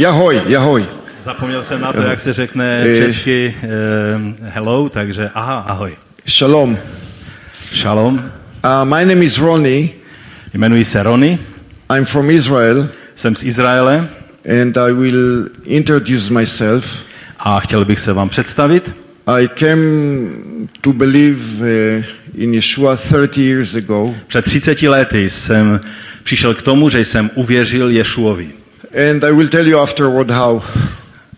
Jahoj, jahoj. Zapomněl jsem na to, jak se řekne česky hello, takže aha, ahoj. Shalom. Shalom. My name is Ronnie. Jmenuji se Ronnie. I'm from Israel. Jsem z Izraele. And I will introduce myself. A chtěl bych se vám představit. I came to believe in Yeshua 30 years ago. Před 30 lety jsem přišel k tomu, že jsem uvěřil Ješuovi. And I will tell you afterward how.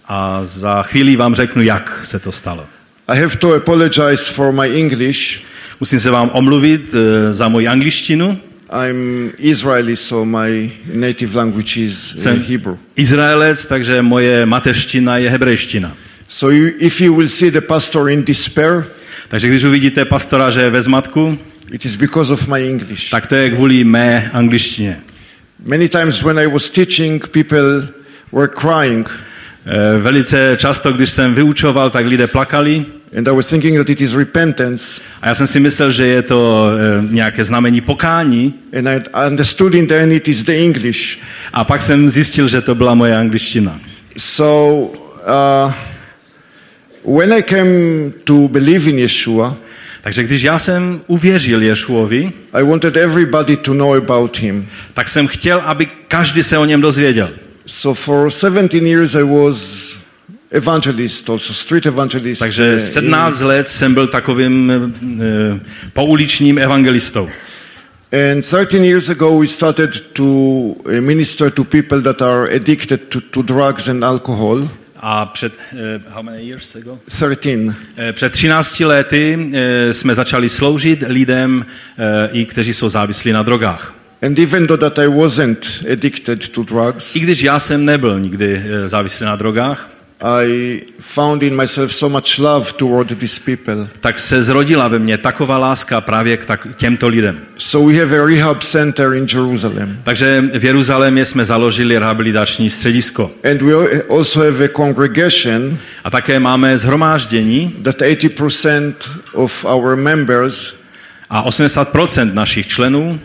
A za chvíli vám řeknu, jak se to stalo. I have to apologize for my English. Musím se vám omluvit za moji angličtinu. I'm Israeli, so my native language is Hebrew. Izraelec, takže moje mateřština je hebrejština. So if you will see the pastor in despair, takže když uvidíte pastora, že je ve zmatku, it is because of my English. Tak to je kvůli mé angličtině. Many times when I was teaching, people were crying. Velice často, když jsem vyučoval, tak lidé plakali. And I was thinking that it is repentance. A já jsem si myslel, že je to nějaké znamení pokání. And I understood in the end it is the English. A pak jsem zjistil, že to byla moje angličtina. So when I came to believe in Yeshua, takže když já jsem uvěřil Ješuovi, I wanted everybody to know about him. Tak jsem chtěl, aby každý se o něm dozvěděl. So for 17 years I was evangelist, also street evangelist. Takže 17 let jsem byl takovým pouličním evangelistou. And 13 years ago we started to minister to people that are addicted to drugs and alcohol. A před how many years ago? 13. Před 13 lety jsme začali sloužit lidem, i kteří jsou závislí na drogách. And even though that I wasn't addicted to drugs, i když já jsem nebyl nikdy závislý na drogách, I found in myself so much love toward these people. Tak se zrodila ve mně taková láska právě k těmto lidem. So we have a rehab center in Jerusalem. Takže v Jeruzalémě jsme založili rehabilitační středisko. And we also have a congregation. A také máme shromáždění. That 80% of our members. A 80% našich členů.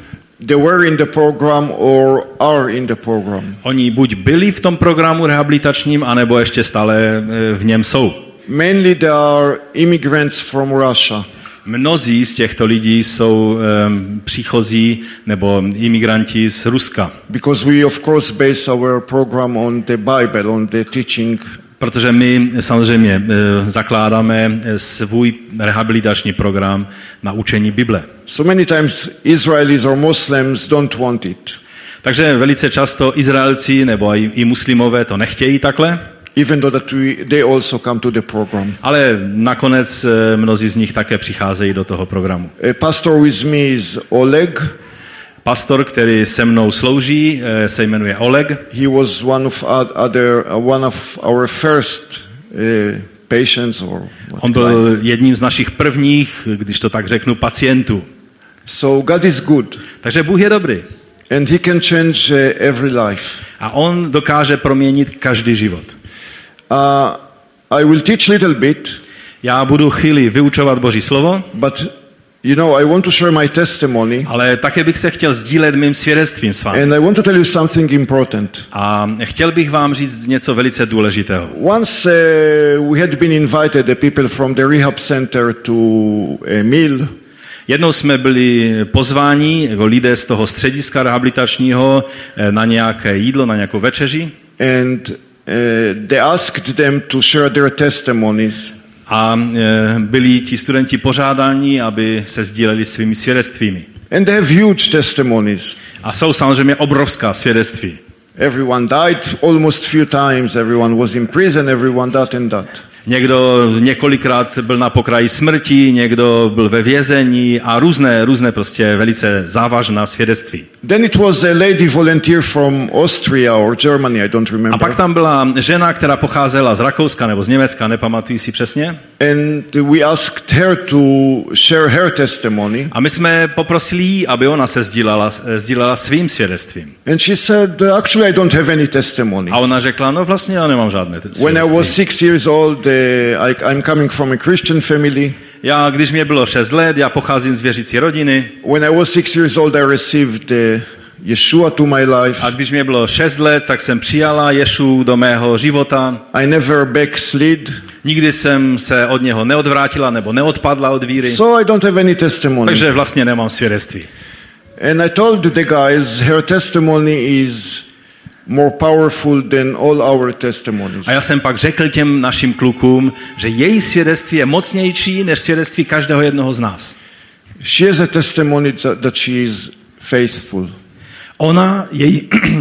They were in the program or are in the program. Oni buď byli v tom programu rehabilitačním, anebo ještě stále v něm jsou. Mainly they are immigrants from Russia. Mnozí z těchto lidí jsou příchozí nebo imigranti z Ruska. Because we of course base our program on the Bible, on the teaching. Protože my samozřejmě zakládáme svůj rehabilitační program na učení Bible. So many times Israelis or Muslims don't want it. Takže velice často Izraelci nebo i muslimové to nechtějí takhle. Even though that they also come to the program. Ale nakonec mnozí z nich také přicházejí do toho programu. A pastor with me is Oleg. Pastor, který se mnou slouží, se jmenuje Oleg. He was one of our first patients or what. On byl jedním z našich prvních, když to tak řeknu, pacientů. So God is good. Takže Bůh je dobrý. And he can change every life. A on dokáže proměnit každý život. I will teach little bit. Já budu chvíli vyučovat Boží slovo. But you know, I want to share my testimony. Ale také bych se chtěl sdílet mým svědectvím s vámi. And I want to tell you something important. A chtěl bych vám říct něco velice důležitého. Once we had been invited the people from the rehab center to a meal. Jednou jsme byli pozváni jako lidé z toho střediska rehabilitačního na nějaké jídlo, na nějakou večeři. And they asked them to share their testimonies. A byli ti studenti požádáni, aby se sdíleli svými svědectvími. And they have huge testimonies. A jsou samozřejmě obrovská svědectví. Everyone died almost few times, everyone was in prison, everyone that and that. Někdo několikrát byl na pokraji smrti, někdo byl ve vězení a různé prostě velice závažná svědectví. Then it was a lady volunteer from Austria or Germany, I don't remember. A pak tam byla žena, která pocházela z Rakouska nebo z Německa, nepamatuji si přesně. And we asked her to share her testimony. A my jsme poprosili ji, aby ona se sdílela svým svědectvím. And she said, actually I don't have any testimony. A ona řekla, no vlastně já nemám žádné svědectví. When I was 6 years old, I'm coming from a Christian family. Já, když mě bylo 6 let, já pocházím z věřící rodiny. When I was 6 years old, I received Yeshua to my life. A když mě bylo 6 let, tak jsem přijala Ješu do mého života. I never backslid. Nikdy jsem se od něho neodvrátila nebo neodpadla od víry. So I don't have any testimony. Takže vlastně nemám svědectví. And I told the guys her testimony is more powerful than all our testimonies. A já jsem pak řekl těm našim klukům, že její svědectví je mocnější než svědectví každého jednoho z nás. She has a testimony that she is faithful. Ona,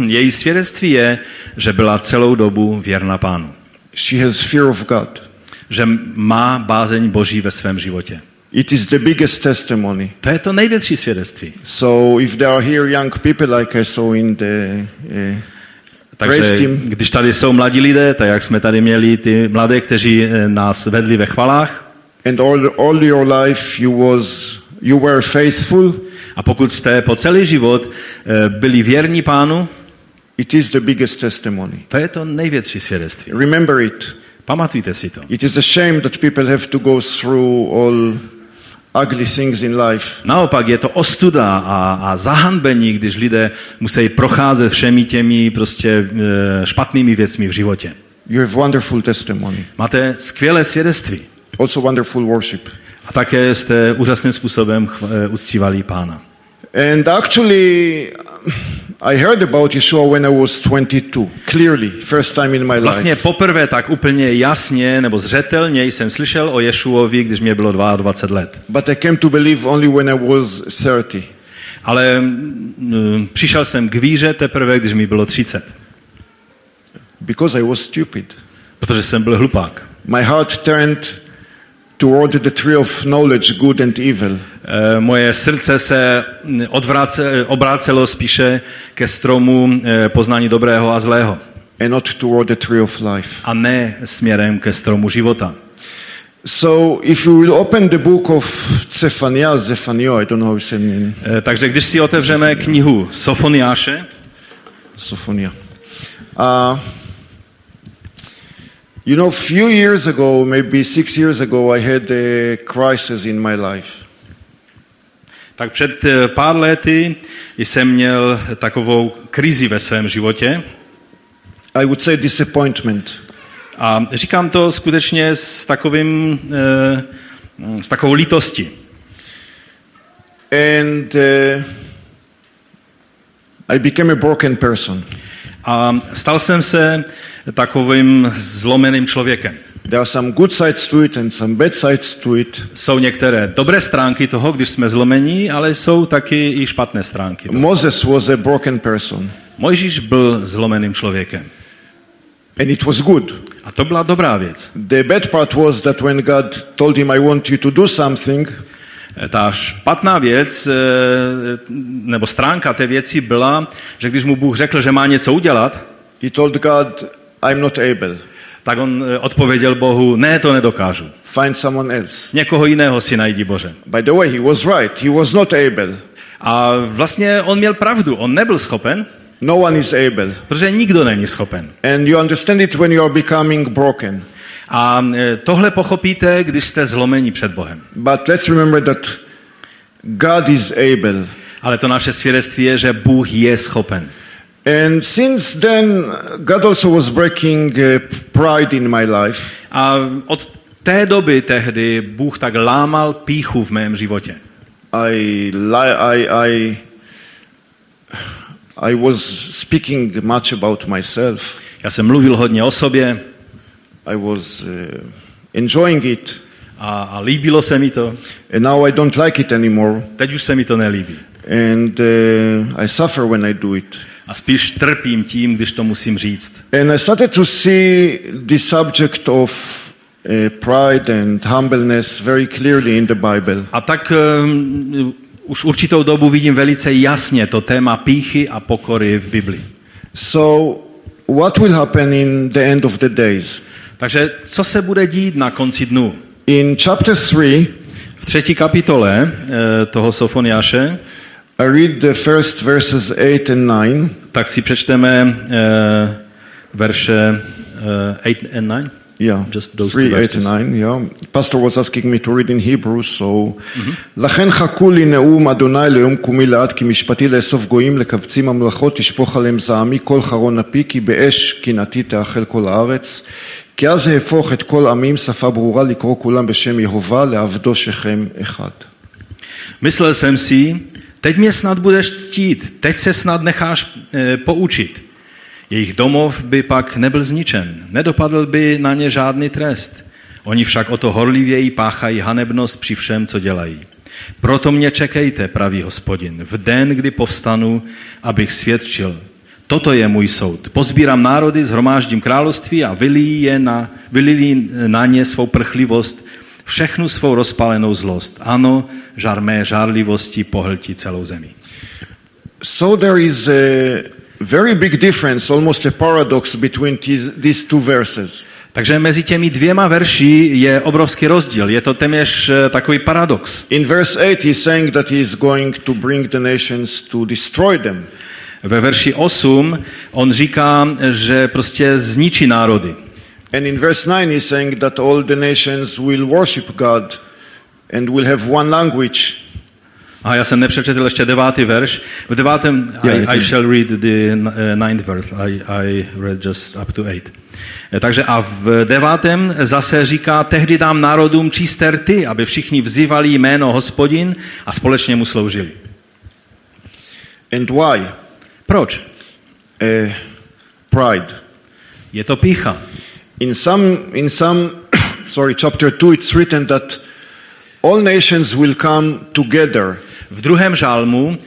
její svědectví je, že byla celou dobu věrná Pánu. She has fear of God. Že má bázeň Boží ve svém životě. It is the biggest testimony. To je to největší svědectví. So if there are here young people like I saw in the praise team. Takže když tady jsou mladí lidé, tak jak jsme tady měli ty mladé, kteří nás vedli ve chvalách. And all your life you were faithful. A pokud jste po celý život byli věrní Pánu, it is the biggest testimony. To je to největší svědectví. Remember it. Pamatujte si to. It is a shame that people have to go through all ugly things in life. Naopak je to ostuda a zahanbení, když lidé musí procházet všemi těmi prostě špatnými věcmi v životě. You have wonderful testimony. Máte skvělé svědectví. Also wonderful worship. A také jste úžasným způsobem uctívali Pána. And actually I heard about Yeshua when I was 22, clearly, first time in my life. Vlastně poprvé tak úplně jasně nebo zřetelně jsem slyšel o Ješuovi, když mě bylo 22 let. But I came to believe only when I was 30. Ale přišel jsem k víře teprve, když mi bylo 30. Because I was stupid. Protože jsem byl hlupák. My heart turned toward the tree of knowledge, good and evil. Moje srdce se obrácelo spíše ke stromu poznání dobrého a zlého. And not toward the tree of life. A ne směrem ke stromu života. So if you will open the book of Zephaniah, I don't know how it's named. Takže když si otevřeme knihu Sofoniáše, you know, few years ago, maybe 6 years ago, I had a crisis in my life. Tak před pár lety jsem měl takovou krizi ve svém životě. I would say disappointment. A říkám to skutečně s takovou lítostí. And I became a broken person. A stal jsem se takovým zlomeným člověkem. There are some good sides to it and some bad sides to it. Jsou některé dobré stránky toho, když jsme zlomení, ale jsou taky i špatné stránky toho. Moses was a broken person. Mojžíš byl zlomeným člověkem. And it was good. A to byla dobrá věc. The bad part was that when God told him I want you to do something. Ta špatná věc, nebo stránka té věci byla, že když mu Bůh řekl, že má něco udělat, he told God, I'm not able. Tak on odpověděl Bohu, ne, to nedokážu. Find someone else. Někoho jiného si najdi, Bože. By the way, he was right. He was not able. A vlastně on měl pravdu, on nebyl schopen. No one is able. Protože nikdo není schopen. And you understand it when you are becoming broken. A tohle pochopíte, když jste zlomení před Bohem. But let's remember that God is able. Ale to naše svědectví je, že Bůh je schopen. And since then God also was breaking pride in my life. A od té doby tehdy Bůh tak lámal pýchu v mém životě. I was speaking much about myself. Já jsem mluvil hodně o sobě. I was enjoying it. A líbilo se mi to. And now I don't like it anymore. Teď už se mi to nelíbí. And I suffer when I do it. A spíš trpím tím, když to musím říct. And I started to see the subject of pride and humbleness very clearly in the Bible. A tak už určitou dobu vidím velice jasně to téma pýchy a pokory v Biblii. So what will happen in the end of the days? Takže co se bude dít na konci dnů? In chapter 3, v 3. kapitole toho Sofoniáše, I read the first verses 8 and 9. Tak si přečteme verše 8 and 9. Yeah, just those 3:8-9. Yeah, pastor was asking me to read in Hebrew, so. לכן חכו לנאום אדוני ליום קומי לעד, כי משפטי לאסוף גויים לקבצים המלכות, תשפוך עליהם זעמי כל חרון אפי, כי באש קנאתי תאכל כל הארץ. כי אז ההפוך את כל עמים שפה ברורה לקרוא כולם בשם יהובה לעבדו שכם אחד. Myslel jsem si, teď mě snad budeš ctít, teď se snad necháš poučit. Jejich domov by pak nebyl zničen, nedopadl by na ně žádný trest. Oni však o to horlivěji páchají hanebnost při všem, co dělají. Proto mě čekejte, pravý Hospodin, v den, kdy povstanu, abych svědčil. Toto je můj soud. Pozbírám národy, zhromáždím království a vylili na ně svou prchlivost, všechnu svou rozpálenou zlost. Ano, žár mé žárlivosti pohltí celou zemi. So there is a very big difference, almost a paradox between these two verses. Takže mezi těmi dvěma verši je obrovský rozdíl. Je to téměř takový paradox. In verse 8 he saying that he is going to bring the nations to destroy them. Ve verši 8 on říká, že prostě zničí národy. And in verse 9 he saying that all the nations will worship God and will have one language. A já jsem nepřečetl ještě 9. verš. V 9. I shall read the 9th verse. I read just up to 8. Takže a v 9. zase říká, tehdy dám národům čisté rty, aby všichni vzývali jméno Hospodin a společně mu sloužili. And why? Proč? Pride. Je to pýcha. In chapter 2 it's written that all nations will come together. V 2. žalmu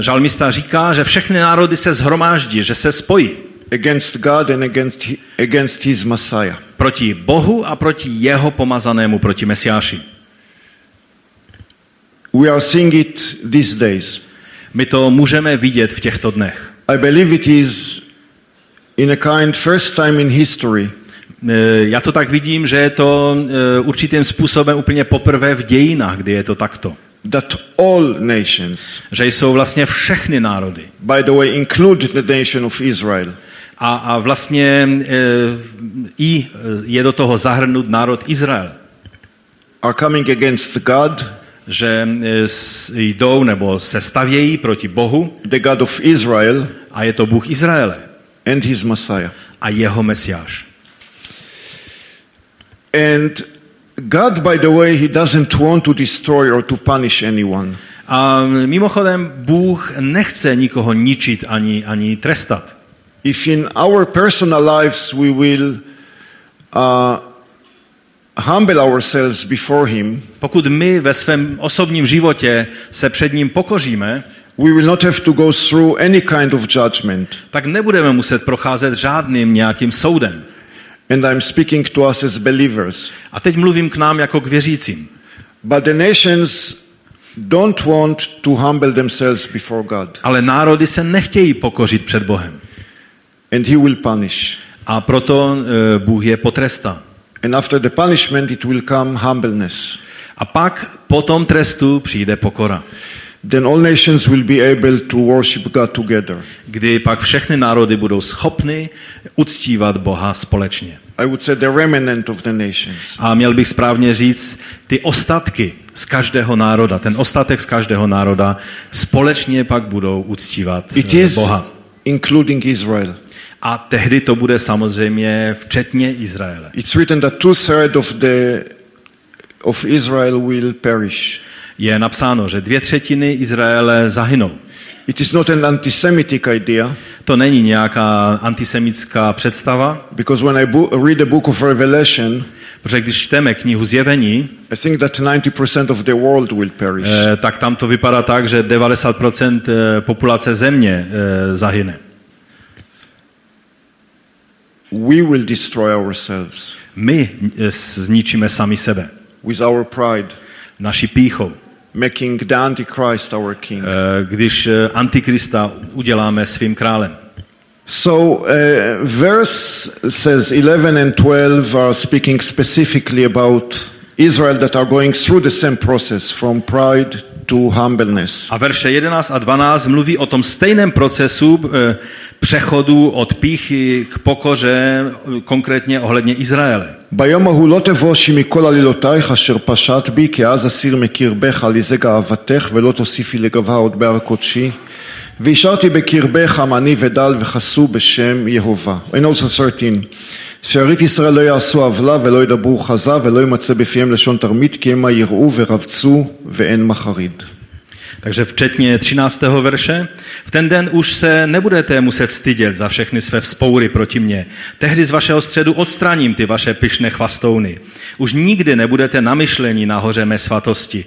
žalmista říká, že všechny národy se shromáždí, že se spojí. Against God and against his Messiah. Proti Bohu a proti jeho pomazanému, proti Mesiáši. We are seeing it these days. My to můžeme vidět v těchto dnech. I believe it is in a kind first time in history. Já to tak vidím, že je to určitým způsobem úplně poprvé v dějinách, kdy je to takto. That all nations. Že jsou vlastně všechny národy. By the way, include the nation of Israel. A vlastně i je do toho zahrnut národ Izrael. Are coming against God. Že jdou nebo se stavějí proti Bohu. The God of Israel. A je to Bůh Izraele. And his Messiah. A jeho Mesiáš. And God, by the way, he doesn't want to destroy or to punish anyone. A mimochodem, Bůh nechce nikoho ničit ani trestat. If in our personal lives we will humble ourselves before him, pokud my ve svém osobním životě se před ním pokoříme, we will not have to go through any kind of judgment. Tak nebudeme muset procházet žádným nějakým soudem. And I'm speaking to us as believers. A teď mluvím k nám jako k věřícím. But the nations don't want to humble themselves before God. Ale národy se nechtějí pokořit před Bohem. And he will punish. A proto Bůh je potrestá. And after the punishment it will come humbleness. A pak po tom trestu přijde pokora. Then all nations will be able to worship God together. Kdy pak všechny národy budou schopny uctívat Boha společně. I would say the remnant of the nations. A měl bych správně říct, ty ostatky z každého národa, ten ostatek z každého národa společně pak budou uctívat It is Boha. Including Israel. A tehdy to bude samozřejmě včetně Izraele. It's written that 2/3 of Israel will perish. Je napsáno, že 2/3 Izraele zahynou. It is not an antisemitic idea. To není nějaká antisemická představa. Because when I read the Book of Revelation, protože když čteme knihu Zjevení, I think that 90% of the world will perish. Tak tam to vypadá tak, že 90% populace země zahyne. We will destroy ourselves. My zničíme sami sebe. With our pride. Naší pýchou. Making the Antichrist our king. Když Antikrista uděláme svým králem. So verses 11 and 12 are speaking specifically about Israel that are going through the same process from pride to humbleness. A verše 11 a 12 mluví o tom stejném procesu přechodu od pýchy k pokoře, konkrétně ohledně Izraele. ביום ההוא לא תבושי מכל עלילותייך אשר פשעת בי, כי אז אסיר מקרבך על יזי גאוותך, ולא תוסיפי לגבה עוד בהר קודשי. וישרתי בקרבך עמני ודל וחסו בשם יהובה. In also 13. שארית ישראל לא יעשו עוולה ולא ידברו חזה ולא ימצא בפיהם לשון תרמית, כי הם יראו ורבצו ואין מחריד. Takže včetně 13. verše. V ten den už se nebudete muset stydět za všechny své vzpoury proti mně. Tehdy z vašeho středu odstraním ty vaše pyšné chvastouny. Už nikdy nebudete namyšlení na hoře mé svatosti.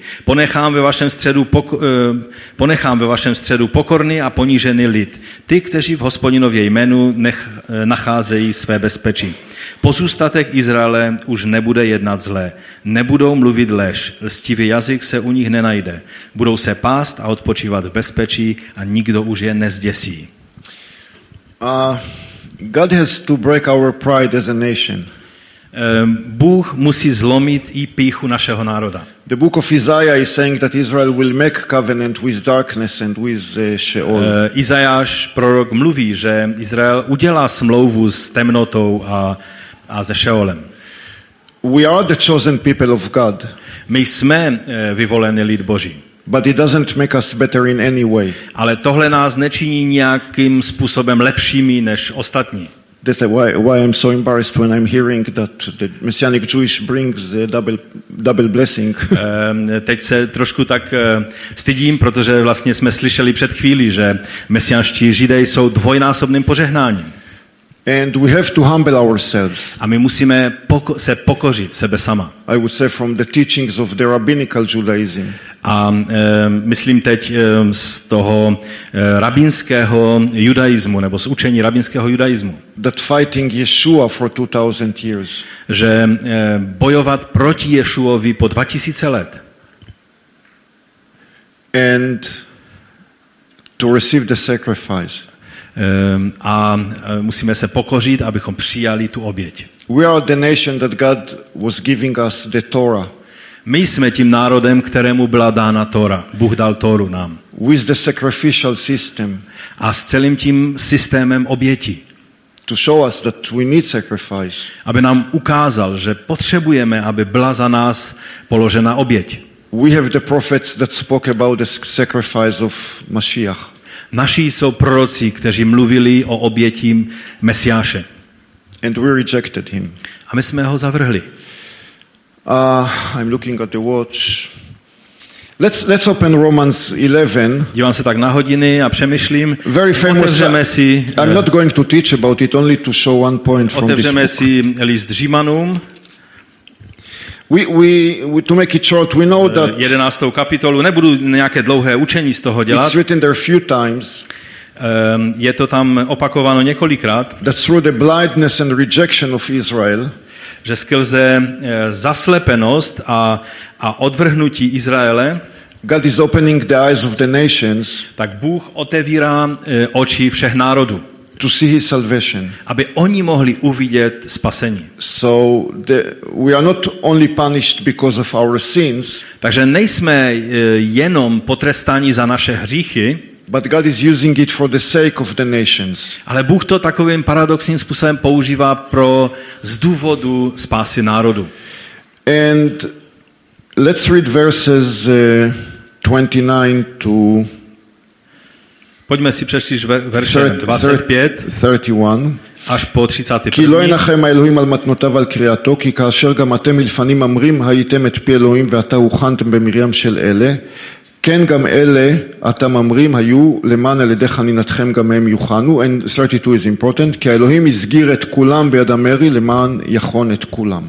Ponechám ve vašem středu pokorný a ponížený lid. Ty, kteří v Hospodinově jménu nacházejí své bezpečí. Pozůstatek Izraele už nebude jednat zlé. Nebudou mluvit lež. Lstivý jazyk se u nich nenajde. Budou se pát a odpočívat v bezpečí a nikdo už je nezděsí. God has to break our pride as a nation. Bůh musí zlomit i pýchu našeho národa. The book of Isaiah is saying that Israel will make covenant with darkness and with Sheol. Izajáš prorok mluví, že Izrael udělá smlouvu s temnotou a se Sheolem. We are the chosen people of God. My jsme vyvolený lid Boží. But it doesn't make us better in any way. Ale tohle nás nečiní nějakým způsobem lepšími než ostatní. That's why I'm so embarrassed when I'm hearing that the Messianic Jewish brings a double blessing. Teď se trošku tak stydím, protože vlastně jsme slyšeli před chvílí, že mesiánští Židé jsou dvojnásobným požehnáním. And we have to humble ourselves. A my musíme se pokořit sebe sama. I would say from the teachings of the Rabbinical Judaism. A myslím teď z toho rabínského judaismu, nebo z učení rabínského judaismu. That fighting Yeshua for 2000 years. Že bojovat proti Ješuovi po 2000 let. And to receive the sacrifice. A musíme se pokořit, abychom přijali tu oběť. We are the nation that God was giving us the Torah. My jsme tím národem, kterému byla dána Tora. Bůh dal Toru nám. With the sacrificial system. A s celým tím systémem oběti. To show us that we need sacrifice. Aby nám ukázal, že potřebujeme, aby byla za nás položena oběť. We have the prophets that spoke about the sacrifice of Mashiach. Naši jsou proroci, kteří mluvili o oběti Mesiáše. And we rejected him. A my jsme ho zavrhli. I'm looking at the watch. Let's open Romans 11. Dívám se tak na hodiny a přemýšlím. Very famous. Otevřeme si, I'm not going to teach about it, only to show one point from this book. Otevřeme si list Římanům. We to make it short, we know that 11. kapitolu, nebudu nějaké dlouhé učení z toho dělat. It's written there few times. Je to tam opakováno několikrát. That through the blindness and rejection of Israel, že skrze zaslepenost a odvrhnutí Izraele, God is opening the eyes of the nations. Tak Bůh otevírá oči všech národů. To see his salvation. Aby oni mohli uvidět spasení. So we are not only punished because of our sins. Takže nejsme jenom potrestáni za naše hříchy, but God is using it for the sake of the nations. Ale Bůh to takovým paradoxním způsobem používá z důvodu spásy národu. And let's read verses 29 to Pojďme si přečíst verše 25 až po 31. כי לא ינחם האלוהים על מתנותיו על קריאתו, כי כאשר גם אתם מלפנים אמרים הייתם את פי אלוהים ועתה הוכנתם במרים של אלה, כן גם אלה אתם אמרים היו למען על ידי חנינתכם גם הם יוכנו. And 32 is important, כי האלוהים הסגיר את כולם ביד המרי למען יכון את כולם.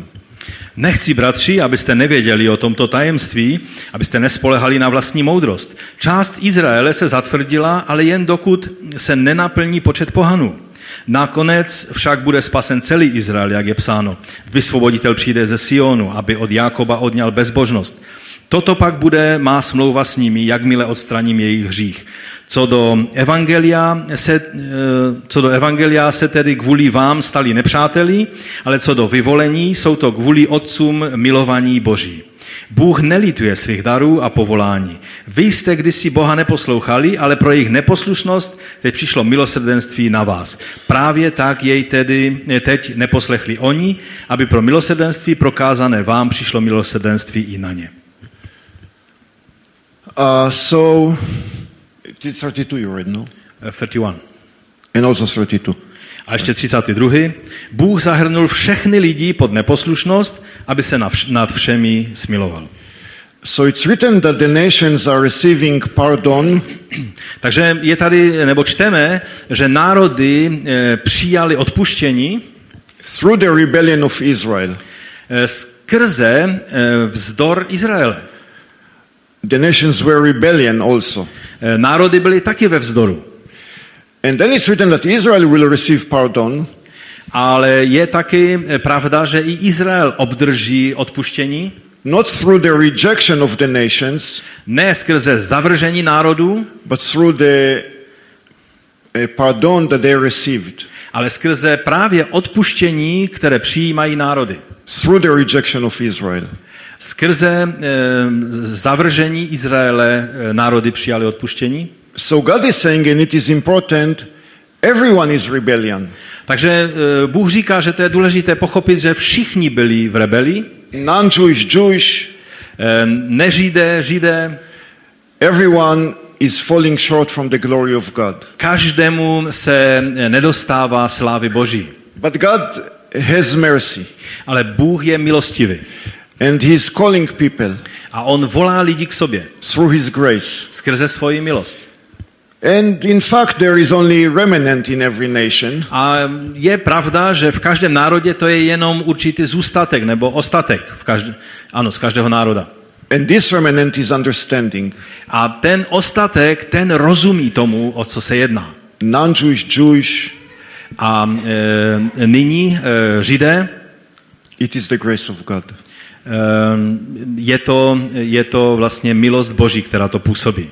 Nechci, bratři, abyste nevěděli o tomto tajemství, abyste nespolehali na vlastní moudrost. Část Izraele se zatvrdila, ale jen dokud se nenaplní počet pohanů. Nakonec však bude spasen celý Izrael, jak je psáno. Vysvoboditel přijde ze Sionu, aby od Jákoba odňal bezbožnost. Toto pak bude má smlouva s nimi, jakmile odstraním jejich hřích. Co do evangelia se tedy kvůli vám stali nepřáteli, ale co do vyvolení, jsou to kvůli otcům milovaní Boží. Bůh nelituje svých darů a povolání. Vy jste kdysi Boha neposlouchali, ale pro jejich neposlušnost teď přišlo milosrdenství na vás. Právě tak jej tedy teď neposlechli oni, aby pro milosrdenství prokázané vám přišlo milosrdenství i na ně. So, it's 32 you read, no? 31. And also 32. A ještě 32. Bůh zahrnul všechny lidi pod neposlušnost, aby se nad všemi smiloval. So it's written that the nations are receiving pardon. Takže je tady, nebo čteme, že národy přijali odpuštění through the rebellion of Israel. Skrze vzdor Izraele. The nations were rebellion also. Národy byly taky ve vzdoru. And then it's written that Israel will receive pardon. Ale je taky pravda, že i Izrael obdrží odpuštění. Not through the rejection of the nations, ne skrze zavržení národů, but through the pardon that they received. Ale skrze právě odpuštění, které přijímají národy. Through the rejection of Israel. Skrze zavržení Izraele národy přijali odpuštění. So God is saying, and it is important, everyone is rebellion. Takže Bůh říká, že to je důležité pochopit, že všichni byli v rebelii. Non-Jewish, Jewish, nežidé, židé. Everyone is falling short from the glory of God. Každému se nedostává slávy Boží. But God has mercy. Ale Bůh je milostivý. And he is calling people. A on volá lidi k sobě. Through his grace. Skrze svoji milost. And in fact there is only remnant in every nation. A je pravda, že v každém národě to je jenom určitý zůstatek nebo ostatek z každého národa. And this remnant is understanding. A ten ostatek, ten rozumí tomu, o co se jedná. Non-Jewish, Jewish. A nyní židé. It is the grace of God. Je to vlastně milost Boží, která to působí.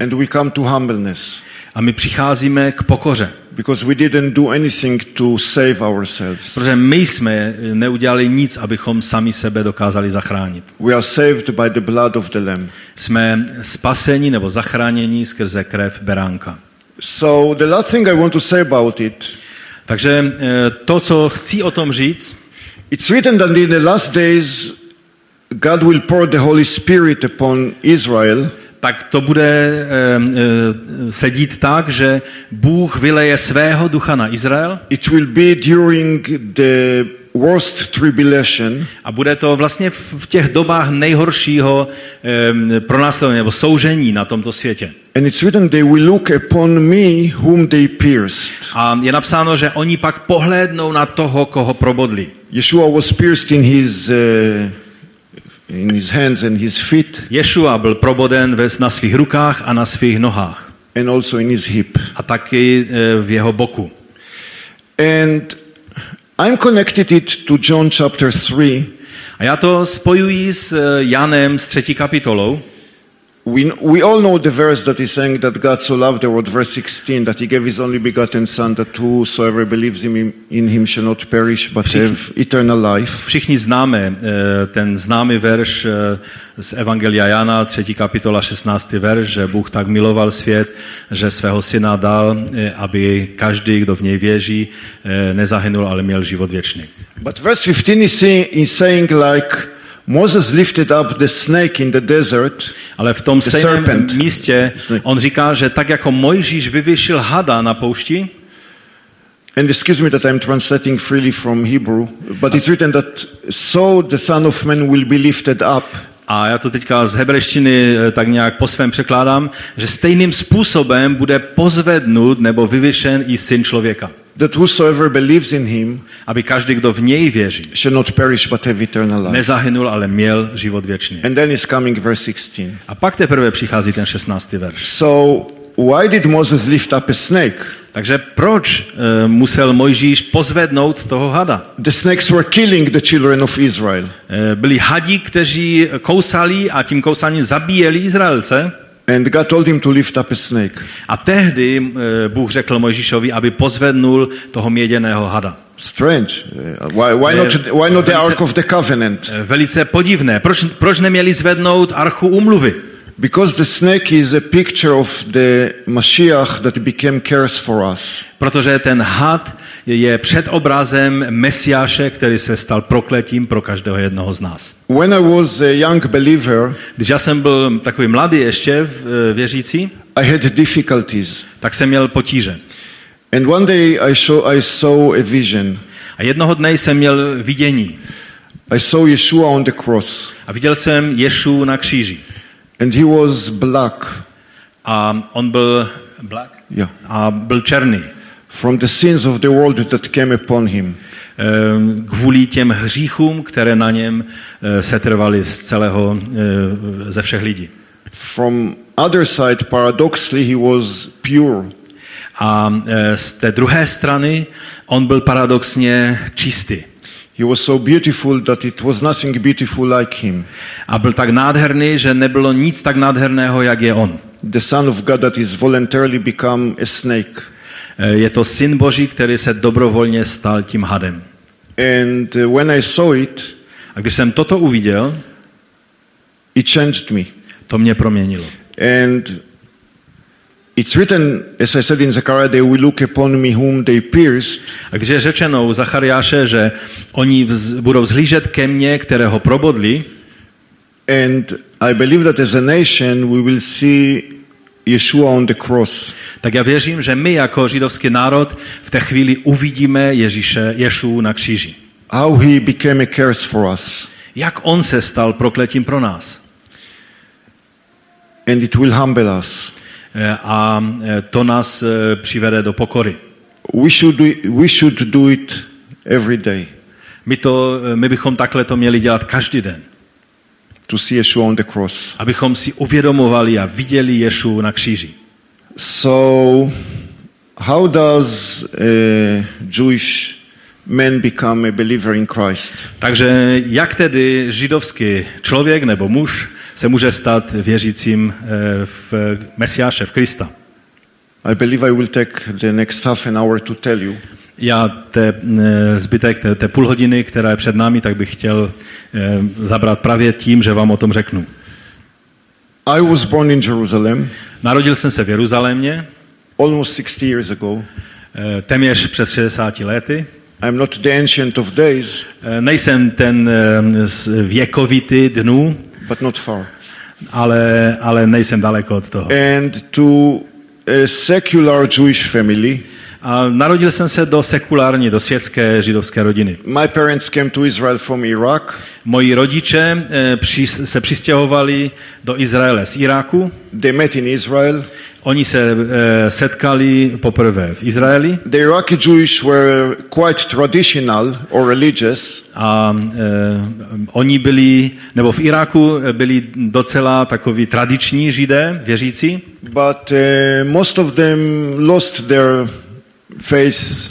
And we come to humbleness. A my přicházíme k pokoře. Because we didn't do anything to save ourselves. Protože my jsme neudělali nic, abychom sami sebe dokázali zachránit. We are saved by the blood of the Lamb. Jsme spaseni nebo zachráněni skrze krev beránka. So the last thing I want to say about it. Takže to, co chci o tom říct, it's written that in the last days God will pour the Holy Spirit upon Israel. Tak to bude sedít tak, že Bůh vyleje svého ducha na Izrael. It will be during the worst tribulation. A bude to vlastně v těch dobách nejhoršího pronásledování nebo soužení na tomto světě. And it's written they will look upon me whom they pierced. A je napsáno, že oni pak pohlédnou na toho, koho probodli. Yeshua was pierced in his hands and his feet. Ješua byl proboden na svých rukách a na svých nohách. And also in his hip. A taky v jeho boku. And I'm connected it to John chapter 3. A já to spojuji s Janem z 3. kapitolou. We all know the verse that is saying that God so loved the world, verse 16, that he gave his only begotten son, that whosoever believes in him shall not perish but have eternal life. Všichni známe ten známý verš z Evangelia Jana, 3. kapitola, 16. verš, že Bůh tak miloval svět, že svého syna dal, aby každý, kdo v něj věří, nezahynul, ale měl život věčný. But verse 15 is saying like Moses lifted up the snake in the desert. Ale v tom stejném místě on říká, že tak jako Mojžíš vyvěšil hada na poušti. And excuse me that I'm translating freely from Hebrew, but it's written that so the Son of Man will be lifted up. A já to teďka z hebrejštiny tak nějak po svém překládám, že stejným způsobem bude pozvednut nebo vyvěšen i syn člověka. That whosoever believes in him, aby každý, kdo v něj věří, shall not perish but have eternal life. Nezahynul, ale měl život věčný. And then is coming verse 16. A pak teprve přichází ten 16. verš. So why did Moses lift up a snake? Takže proč musel Mojžíš pozvednout toho hada? The snakes were killing the children of Israel. Byli hadi, kteří kousali a tím kousáním zabíjeli Izraelce. And God told him to lift up a snake. A tehdy Bůh řekl Mojžíšovi, aby pozvednul toho měděného hada. Strange. Why not the Ark of the Covenant? Velice podivné. Proč neměli zvednout archu úmluvy? Because the snake is a picture of the Mashiach that became curse for us. Protože ten had je předobrazem Mesiáše, který se stal prokletím pro každého jednoho z nás. When I was a young believer, když já jsem byl takový mladý ještě věřící, I had difficulties. Tak jsem měl potíže. And one day I saw a vision. A jednoho dne jsem měl vidění. I saw Yeshua on the cross. A viděl jsem Ješu na kříži. And he was black. A on byl black? Yeah. A byl černý. From the sins of the world that came upon him. Kvůli těm hříchům, které na něm setrvaly ze všech lidí. From other side, paradoxically, he was pure. A z té druhé strany on byl paradoxně čistý. He was so beautiful that it was nothing beautiful like him. A byl tak nádherný, že nebylo nic tak nádherného, jak je on. The son of God that is voluntarily become a snake. Je to syn Boží, který se dobrovolně stal tím hadem. And when I saw it, a když jsem toto uviděl, it changed me. To mě proměnilo. And it's written, as I said in Zechariah, they will look upon me whom they pierced. A když je řečeno u Zachariáše, že oni budou vzhlížet ke mně, kterého probodli. And I believe that as a nation we will see Yeshua on the cross. Tak já věřím, že my jako židovský národ v té chvíli uvidíme Ješu na kříži. How he became a curse for us. Jak on se stal prokletím pro nás. And it will humble us. A to nás přivede do pokory. We should do it every day. My bychom takhle to měli dělat každý den. To see Yeshua on the cross. Abychom si uvědomovali a viděli Ješu na kříži. So how does a Jewish man become a believer in Christ? Takže jak tedy židovský člověk nebo muž se může stát věřícím v Mesiáše, v Krista? I believe I will take the next half an hour to tell you. Já zbytek té půl hodiny, která je před námi, tak bych chtěl zabrat právě tím, že vám o tom řeknu. I was born in Jerusalem. Narodil jsem se v Jeruzalémě. Almost 60 years ago. Téměř před 60 lety. I'm not the ancient of days. Nejsem ten věkovitý dnů. But not far. Ale nejsem daleko od toho. And to a secular Jewish family. A narodil jsem se do světské židovské rodiny. My parents came to Israel from Iraq. Moji rodiče se přistěhovali do Izraele z Iráku. They met in Israel. Oni se setkali poprvé v Izraeli. The Iraqi Jewish were quite traditional or religious. A oni byli, nebo v Iráku byli docela takoví tradiční židé, věřící. But most of them lost their faith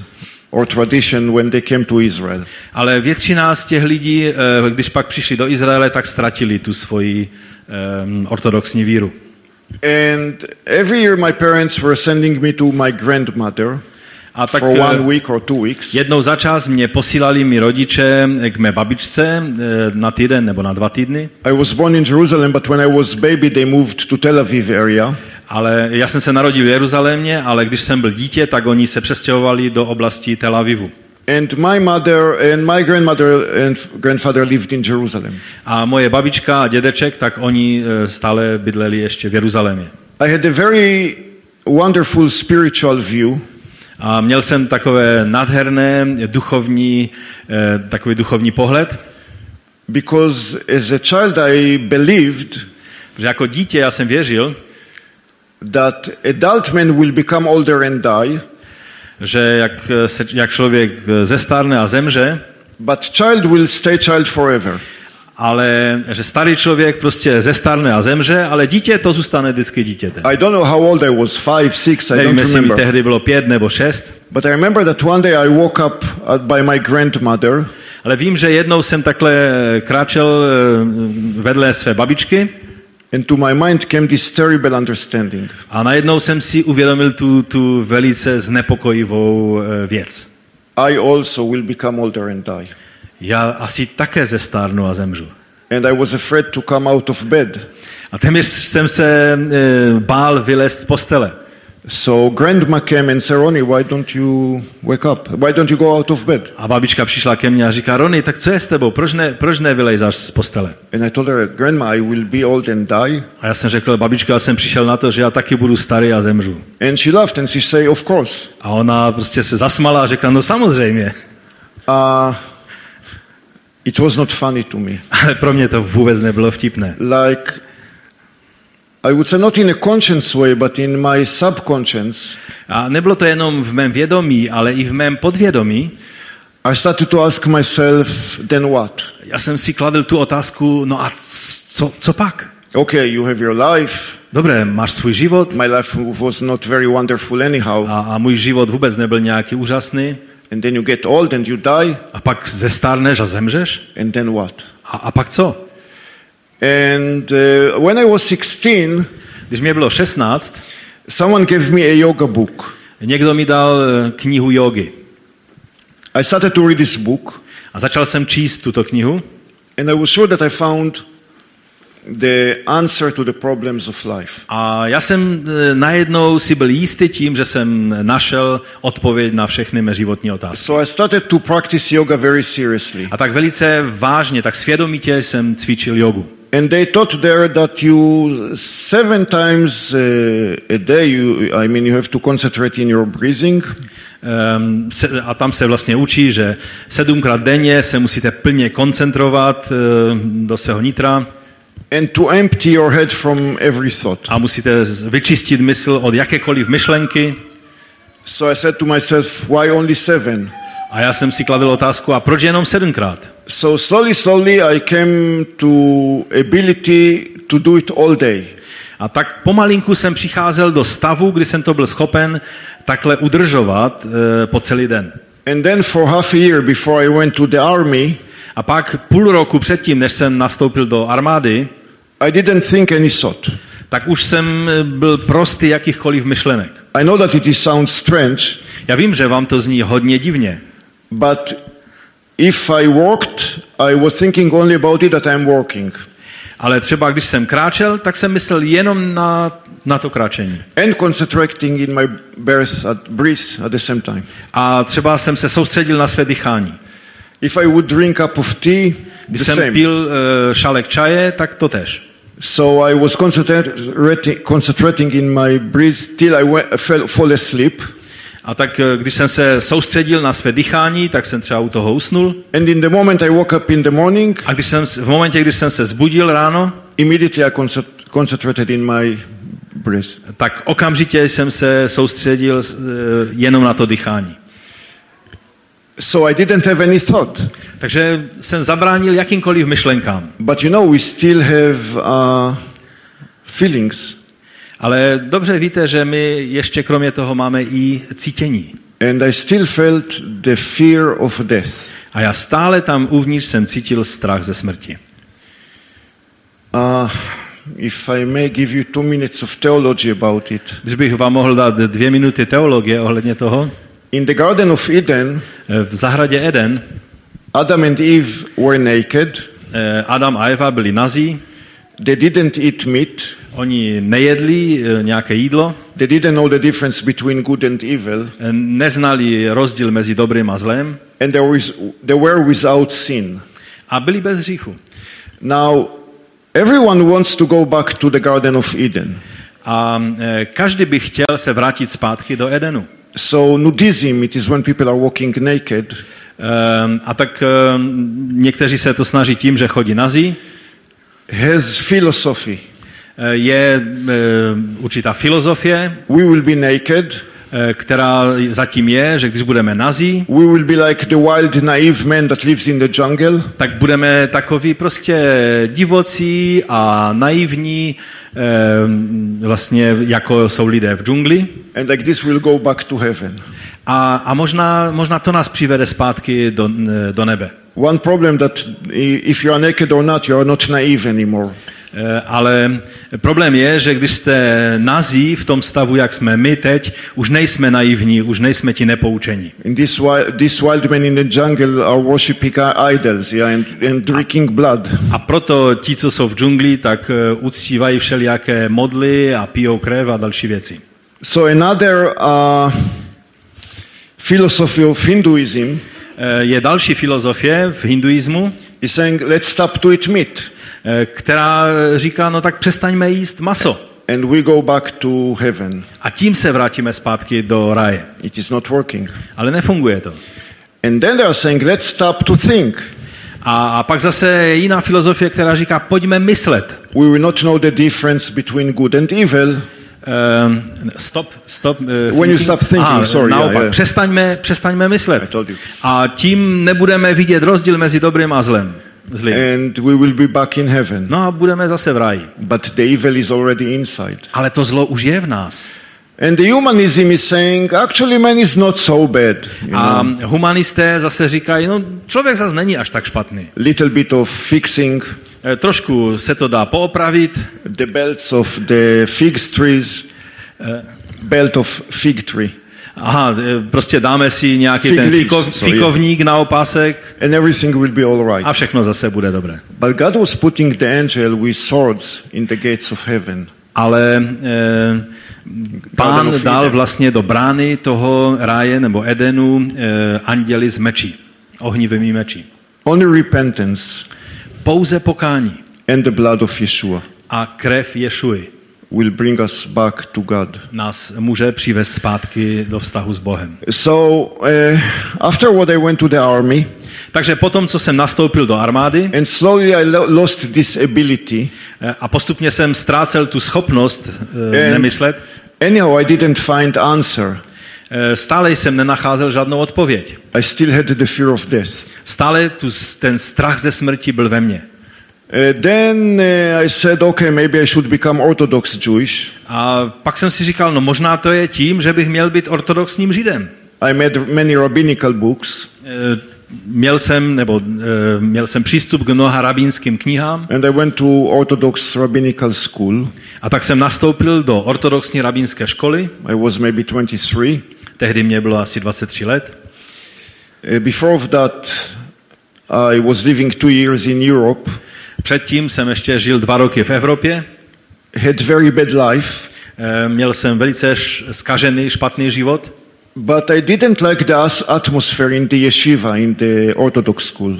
or tradition when they came to Israel. Ale většina z těch lidí, když pak přišli do Izraele, tak ztratili tu svoji ortodoxní víru. And every year my parents were sending me to my grandmother for 1 week or 2 weeks. Jednou za čas mě posílali mi rodiče k mé babičce na týden nebo na 2 týdny. I was born in Jerusalem, but when I was baby they moved to Tel Aviv area. Ale já jsem se narodil v Jeruzalémě, ale když jsem byl dítě, tak oni se přestěhovali do oblasti Tel Avivu. And my mother and my grandmother and grandfather lived in Jerusalem. A moje babička a dědeček, tak oni stále bydleli ještě v Jeruzalémě. I had a very wonderful spiritual view. A měl jsem takové nádherné takový duchovní pohled. Because as a child I believed, protože jako dítě já jsem věřil, that adult men will become older and die. Že jak člověk zestárne a zemře, but child will stay child forever. Ale že starý člověk prostě zestárne a zemře, ale dítě to zůstane vždycky dítětem. I don't know how old I was, 5, 6, I don't remember. Nevím, jestli tehdy bylo 5 nebo 6. But I remember that one day I woke up by my grandmother. Ale vím, že jednou jsem takhle kráčel vedle své babičky. And to my mind came this terrible understanding. A najednou jsem si uvědomil tu velice znepokojivou věc. I also will become older and die. Já asi také zestárnu a zemřu. And I was afraid to come out of bed. A téměř jsem se bál vylézt z postele. So grandma came and said, Ronnie, why don't you wake up? Why don't you go out of bed? A babička přišla ke mně a říká, Ronnie, tak co je s tebou? Proč ne vylejzáš z postele? And I told her, Grandma, I will be old and die. A já jsem řekl, babička, já jsem přišel na to, že já taky budu starý a zemřu. And she laughed and she said, of course. A ona prostě se zasmala a řekla, no samozřejmě. It was not funny to me. Ale pro mě to vůbec nebylo vtipné. Like I would say not in a conscious way, but in my subconscious. A nebylo to jenom v mém vědomí, ale i v mém podvědomí. I started to ask myself, then what? Já jsem si kladl tu otázku, no a co pak? Okay, you have your life. Dobré, máš svůj život. My life was not very wonderful anyhow. A můj život vůbec nebyl nějaký úžasný. And then you get old and you die. A pak zestárneš a zemřeš. And then what? A pak co? And when I was 16, když mi bylo 16, someone gave me a yoga book. Někdo mi dal knihu jogy. I started to read this book. A začal jsem číst tuto knihu. And I was sure that I found the answer to the problems of life. A já jsem najednou si byl jistý tím, že jsem našel odpověď na všechny mé životní otázky. So I started to practice yoga very seriously. A tak velice vážně, tak svědomitě jsem cvičil jogu. And they taught there that you 7 times a day, you have to concentrate in your breathing. A tam se vlastně učí, že 7krát denně se musíte plně koncentrovat do svého nitra. And to empty your head from every thought. A musíte vyčistit mysl od jakékoliv myšlenky. So I said to myself, why only 7? A já jsem si kladl otázku, a proč jenom 7krát? So slowly I came to ability to do it all day. A tak pomalinku jsem přicházel do stavu, kdy jsem to byl schopen takhle udržovat po celý den. And then for half a year before I went to the army, a pak půl roku předtím, než jsem nastoupil do armády, I didn't think any thought. Tak už jsem byl prostý jakýchkoliv myšlenek. I know that it sounds strange. Já vím, že vám to zní hodně divně. But if I walked, I was thinking only about it that I'm walking. Ale třeba když jsem kráčel, tak jsem myslel jenom na to kráčení. And concentrating in my breath at the same time. A třeba jsem se soustředil na své dýchání. If I would drink a cup of tea, když jsem pil šálek čaje, tak to tež. So I was concentrating in my breath till I fell asleep. A tak když jsem se soustředil na své dýchání, tak jsem třeba u toho usnul. And in the moment I woke up in the morning, a když jsem se zbudil ráno, immediately I concentrated in my breath. Tak okamžitě jsem se soustředil jenom na to dýchání. So I didn't have any thought. Takže jsem zabránil jakýmkoliv myšlenkám. But we still have feelings. Ale dobře víte, že my ještě kromě toho máme i cítění. And I still felt the fear of death. A já stále tam uvnitř jsem cítil strach ze smrti. If I may give you 2 minutes of theology about it. Když bych vám mohl dát 2 minuty teologie ohledně toho. In the garden of Eden, v zahradě Eden, Adam and Eve were naked. Adam a Eva byli nazí. They didn't eat meat. Oni nejedli nějaké jídlo. They didn't know the difference between good and evil. Neznali rozdíl mezi dobrým a zlem. And they were without sin. A byli bez hříchu. Now everyone wants to go back to the Garden of Eden. A každý by chtěl se vrátit zpátky do Edenu. So nudism, it is when people are walking naked. A tak někteří se to snaží tím, že chodí nazí. Has philosophy. Je určitá filozofie. We will be naked. Která zatím je, že když budeme nazí, we will be like the wild naive man that lives in the jungle. Tak budeme takoví prostě divocí a naivní, vlastně jako jsou lidé v džungli. And like this we'll go back to heaven. A možná to nás přivede zpátky do nebe. One problem that if you are naked or not, you are not naive anymore. Ale problém je, že když jste nazí v tom stavu, jak jsme my teď, už nejsme naivní, už nejsme ti nepoučení. A proto ti, co jsou v džungli, tak uctívají všelijaké modly a pijou krev a další věci. So another philosophy of Hinduism je další filozofie v hinduismu, is saying, let's stop to eat meat, která říká, no tak přestaňme jíst maso. And we go back to heaven. A tím se vrátíme zpátky do ráje. It is not working. Ale nefunguje to. And then they are saying, let's stop to think. A pak zase je jiná filozofie, která říká, pojďme myslet. We will not know the difference between good and evil. When you stop thinking, Přestaňme myslet. A tím nebudeme vidět rozdíl mezi dobrým a zlým. And we will be back in heaven. No a budeme zase v ráji. But the evil is already inside. Ale to zlo už je v nás. And the humanism is saying, actually man is not so bad. A humanisté zase říkají, no člověk zase není až tak špatný. Little bit of fixing. Trošku se to dá poopravit. The belts of the fig trees. Belt of fig tree. Aha, prostě dáme si nějaký fig ten fikovník na opasek. And everything will be all right. A všechno zase bude dobré. But God was putting the angel with swords in the gates of heaven. Ale Pán dal vlastně do brány toho ráje nebo Edenu anděli z mečí, ohnivými mečí. Only repentance. Pouze pokání. And the blood of Yeshua. A krev Ješuji will bring us back to God. Nás může přivést zpátky do vztahu s Bohem. So after what I went to the army. Takže potom, co jsem nastoupil do armády, and slowly I lost this ability. A postupně jsem ztrácel tu schopnost nemyslet. Anyhow, I didn't find answer. Stále jsem nenacházel žádnou odpověď. I still had the fear of death. Stále ten strach ze smrti byl ve mně. Then I said, okay, maybe I should become orthodox Jewish. A pak jsem si říkal, no možná to je tím, že bych měl být ortodoxním Židem. I read many rabbinical books. Měl jsem přístup k mnoha rabínským knihám. And I went to Orthodox Rabbinical School. A tak jsem nastoupil do ortodoxní rabínské školy. I was maybe 23. Tehdy mě bylo asi 23 let. Before that I was living 2 years in Europe. Předtím jsem ještě žil 2 roky v Evropě. Had very bad life. Měl jsem velice zkažený, špatný život. But I didn't like the atmosphere in the yeshiva, in the Orthodox school.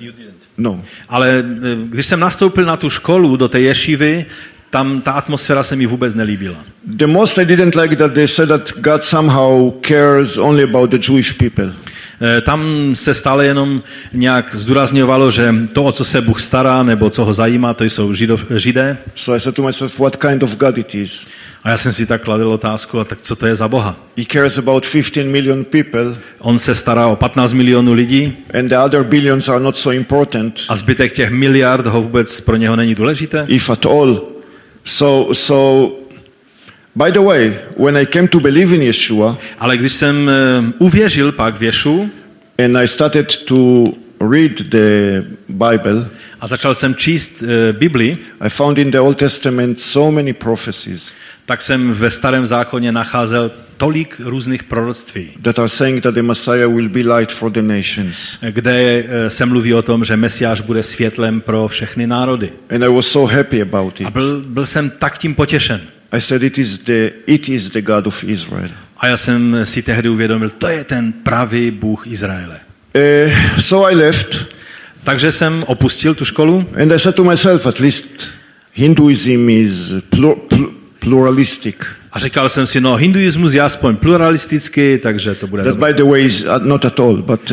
You didn't. No. Ale když jsem nastoupil na tu školu do té ješivy, tam ta atmosféra se mi vůbec nelíbila. The most I didn't like that they said that God somehow cares only about the Jewish people. Tam se stále jenom nějak zdůrazňovalo, že to, o co se Bůh stará, nebo co ho zajímá, to jsou Židé. So I said to myself, what kind of God it is? A já jsem si tak kladl otázku, a tak co to je za Boha? He cares about 15 million people. On se stará o 15 milionů lidí. And the other billions are not so important. A zbytek těch miliard ho vůbec pro něho není důležité? If at all. So by the way, when I came to believe in Yeshua, ale když jsem uvěřil pak v Ješu, and I started to read the Bible, a začal jsem číst Biblii, I found in the Old Testament so many prophecies. Tak jsem ve Starém zákoně nacházel tolik různých proroctví. That are saying that the Messiah will be light for the nations. Kde se mluví o tom, že Mesiáš bude světlem pro všechny národy. And I was so happy about it. A byl jsem tak tím potěšen. I said it is the God of Israel. A já jsem si tehdy uvědomil, to je ten pravý Bůh Izraele. So I left. Takže jsem opustil tu školu. And I said to myself, at least Hinduism is pluralistic. A říkal jsem si, no hinduismus je aspoň pluralistický, takže to bude dobré. That by the way is not at all, but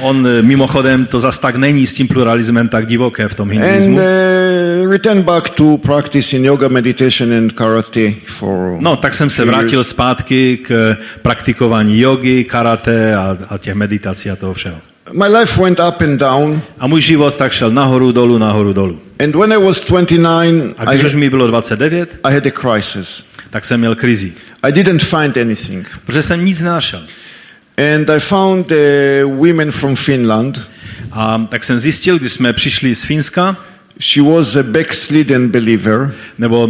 on mimochodem to zas tak není s tím pluralismem tak divoké v tom hinduismu. And return back to practice in yoga, meditation and karate for. No, tak jsem se vrátil zpátky k praktikování jogy, karate a těch meditací a toho všeho. My life went up and down. A můj život tak šel nahoru, dolů, nahoru, dolů. And when I was 29, a když už mi bylo 29, I had a crisis. Tak jsem měl krizi. I didn't find anything. Protože jsem nic nenašel. And I found women from Finland. A tak jsem zjistil, když jsme přišli z Finska, She was a backslidden believer. Nebo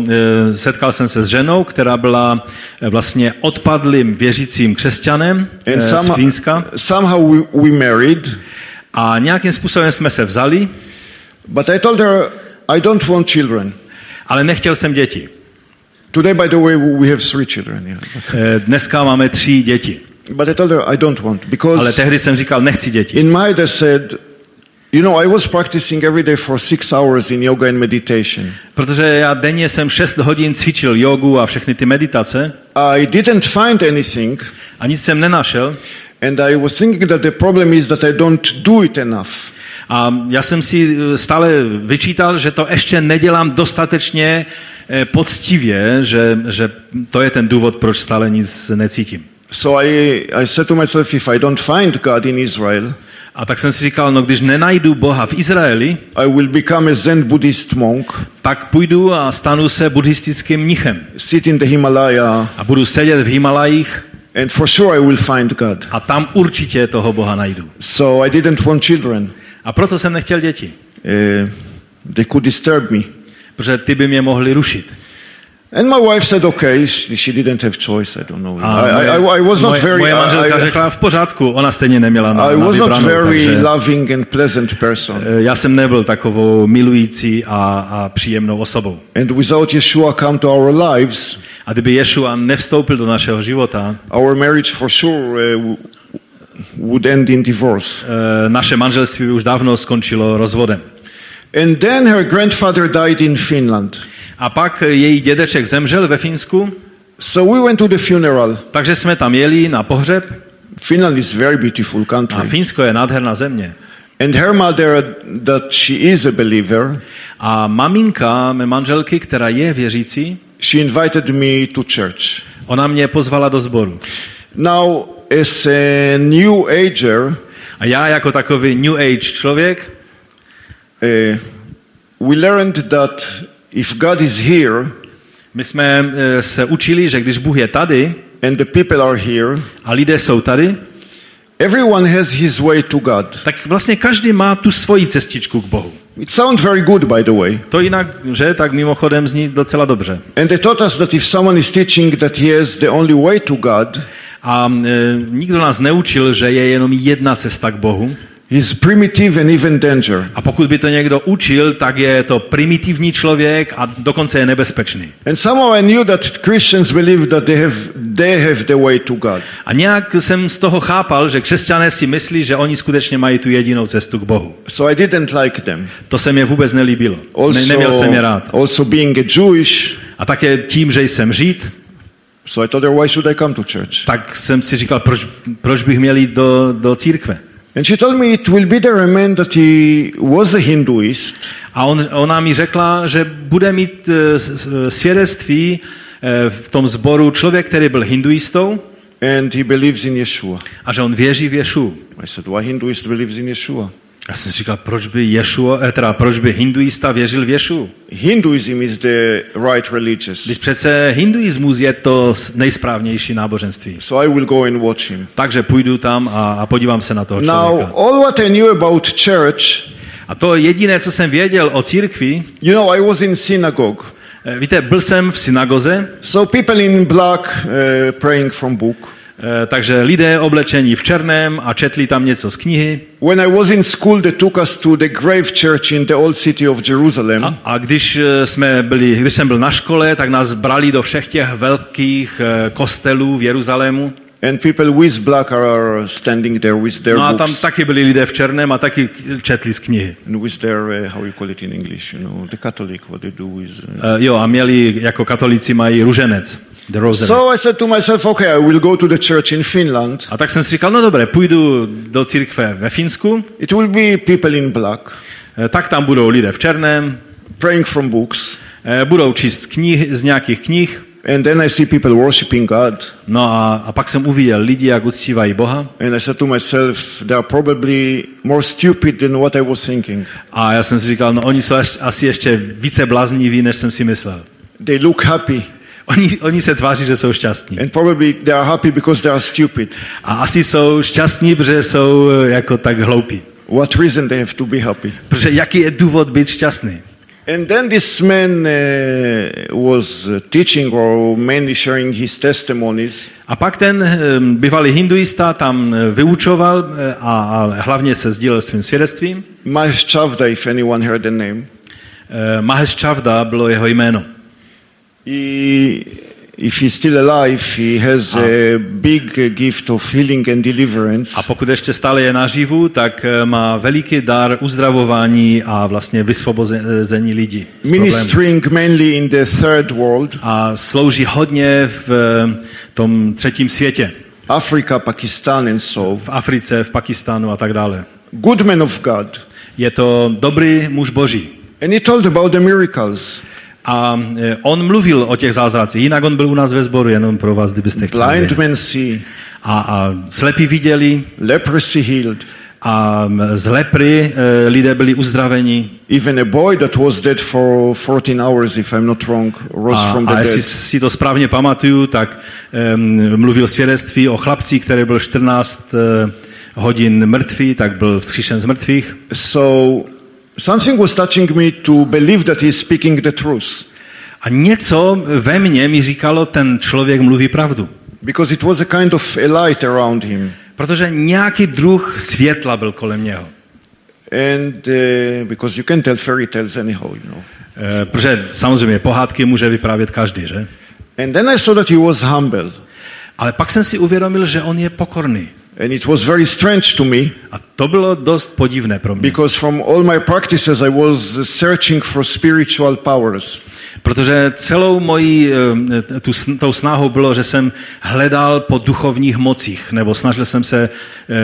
setkal jsem se s ženou, která byla vlastně odpadlým věřícím křesťanem z Fínska. Somehow we married. A nějakým způsobem jsme se vzali. But I told her I don't want children. Ale nechtěl jsem děti. Today, by the way, we have 3 children. Yeah. Dneska máme 3 děti. But I told her I don't want, because. Ale tehdy jsem říkal, nechci děti. In my they said, you know, I was practicing every day for 6 hours in yoga and meditation. Protože já denně jsem 6 hodin cvičil jogu a všechny ty meditace. I didn't find anything. A nic jsem nenašel. And I was thinking that the problem is that I don't do it enough. A já jsem si stále vyčítal, že to ještě nedělám dostatečně poctivě, že to je ten důvod, proč stále nic necítím. So I said to myself, if I don't find God in Israel, a tak jsem si říkal, no když nenajdu Boha v Izraeli, I will become a Zen Buddhist monk. Tak půjdu a stanu se buddhistickým mnichem. Sit in the Himalaya. A budu sedět v Himalajích. And for sure I will find God. A tam určitě toho Boha najdu. So I didn't want children. A proto jsem nechtěl děti. They could disturb me. Protože ty by mě mohli rušit. And my wife said okay, she didn't have choice, I don't know. I was not very moje manželka řekla v pořádku, ona stejně neměla na vybranou. I was not very loving and pleasant person. Já jsem nebyl takovou milující a příjemnou osobou. And without Yeshua come to our lives. A kdyby Ješua nevstoupil do našeho života, our marriage for sure would end in divorce. Naše manželství už dávno skončilo rozvodem. And then her grandfather died in Finland. A pak její dědeček zemřel ve Finsku. So we went to the funeral. Takže jsme tam jeli na pohřeb. Finland is very beautiful country. A Finsko je nádherná země. And her mother, that she is a believer. A maminka mé manželky, která je věřící, she invited me to church. Ona mě pozvala do sboru. Now as a new ager, a já jako takový new age člověk, we learned that if God is here, my jsme se učili, že když Bůh je tady, and the people are here, a lidé jsou tady, everyone has his way to God. Tak vlastně každý má tu svoji cestičku k Bohu. It sounds very good, by the way. To jinak, že tak mimochodem zní docela dobře. And they taught us that if someone is teaching that he has the only way to God, a nikdo nás neučil, že je jenom jedna cesta k Bohu. He's primitive and even danger. A pokud by to někdo učil, tak je to primitivní člověk a dokonce je nebezpečný. And somehow I knew that Christians believe that they have the way to God. A nějak jsem z toho chápal, že křesťané si myslí, že oni skutečně mají tu jedinou cestu k Bohu. So I didn't like them. To se mi vůbec nelíbilo. Neměl jsem je rád. Also being a Jewish. A také tím, že jsem Žid. So I thought, why should I come to church? Tak jsem si říkal, proč bych měl jít do církve. And she told me it will be the man that he was a Hinduist. A ona mi řekla, že bude mít svědectví v tom sboru člověk, který byl hinduistou. And he believes in Yeshua. A že on věří v Ješu. I said, why Hinduist believes in Yeshua? Já jsem si říkal, proč by hinduista věřil v Ješu? Hinduism is the right religious. Když přece hinduismus je to nejsprávnější náboženství. So I will go and watch him. Takže půjdu tam a podívám se na toho člověka. Now all what I knew about church. A to jediné, co jsem věděl o církvi. You know, I was in synagogue. Víte, byl jsem v synagoze. So people in black praying from book. Takže lidé oblečení v černém a četli tam něco z knihy. When I was in school, they took us to the grave church in the old city of Jerusalem. A když jsem byl na škole, tak nás brali do všech těch velkých kostelů v Jeruzalému. And people with black are standing there with their books. No, a tam taky byli lidé v černém a taky četli z knihy. And with their how you call it in English, you know, the Catholic what they do is. Jo, a měli jako katolíci mají ruženec. So I said to myself, okay, I will go to the church in Finland. A tak jsem si říkal, no dobré, půjdu do církve ve Finsku. It will be people in black. Tak tam budou lidé v černém. Praying from books. Budou číst z nějakých knih. And then I see people worshiping God. No a pak jsem uviděl lidi, jak uctívají Boha. And I said to myself, they are probably more stupid than what I was thinking. A já jsem si říkal, no oni jsou asi ještě více blázniví, než jsem si myslel. They look happy. Oni se tváří, že jsou šťastní. And probably they are happy because they are stupid. A asi jsou šťastní, protože jsou jako tak hloupí. What reason they have to be happy? Protože jaký je důvod být šťastný? And then this man was teaching or mainly sharing his testimonies. A pak ten bývalý hinduista tam vyučoval a hlavně se sdílel svým svědectvím. Mahesh Chavda, if anyone heard the name. Mahesh Chavda bylo jeho jméno. If he's still alive, he has a big gift of healing and deliverance. A pokud ještě stále je naživu, tak má veliký dar uzdravování a vlastně vysvobození lidí. Ministering mainly in the third world. A slouží hodně v tom třetím světě. Africa, Pakistan and so. V Africe, v Pakistánu a tak dále. Good man of God. Je to dobrý muž Boží. And he told about the miracles. A on mluvil o těch zázracích, jinak on byl u nás ve sboru, jenom pro vás, kdybyste chtěli. Blind men see. A slepí viděli. Leprosy healed. A z lepry lidé byli uzdraveni. Even a boy that was dead for 14 hours, if I'm not wrong, rose from the dead. A jestli si to správně pamatuju, tak mluvil svědectví o chlapci, který byl 14 hodin mrtvý, tak byl vzkříšen z mrtvých. So something was touching me to believe that he is speaking the truth. A něco ve mně mi říkalo, ten člověk mluví pravdu. Because it was a kind of a light around him. Protože nějaký druh světla byl kolem něho. And because you can tell fairy tales anyhow, you know. Protože samozřejmě pohádky může vyprávět každý, že? And then I saw that he was humble. Ale pak jsem si uvědomil, že on je pokorný. And it was very strange to me. A to bylo dost podivné pro mě. Because from all my practices I was searching for spiritual powers. Protože celou mojí tou snahou bylo, že jsem hledal po duchovních mocích, nebo snažil jsem se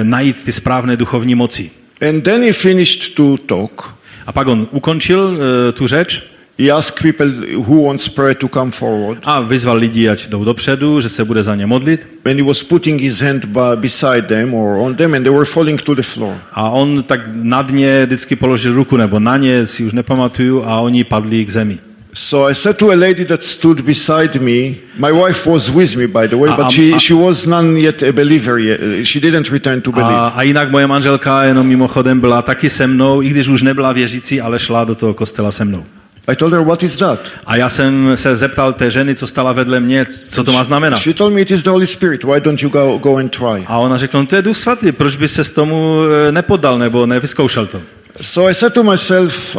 najít ty správné duchovní moci. And then he finished to talk. A pak on ukončil tu řeč. He asked people who wants prayer to come forward. A vyzval lidi, ať jdou dopředu, že se bude za ně modlit. And he was putting his hand beside them or on them and they were falling to the floor. A on tak nad ně vždycky položil ruku nebo na ně, si už nepamatuju, a oni padli k zemi. So I said to a lady that stood beside me, my wife was with me by the way, but she was not yet a believer yet. She didn't return to believe. A jinak moje manželka jenom mimochodem byla taky se mnou, i když už nebyla věřící, ale šla do toho kostela se mnou. I told her what is that? A já jsem se zeptal té ženy, co stala vedle mě, co to má znamenat. She told me it is the Holy Spirit. Why don't you go and try? A ona řekla, to je Duch Svatý, proč by se s tomu nepodal nebo nevyzkoušel to? So I said to myself,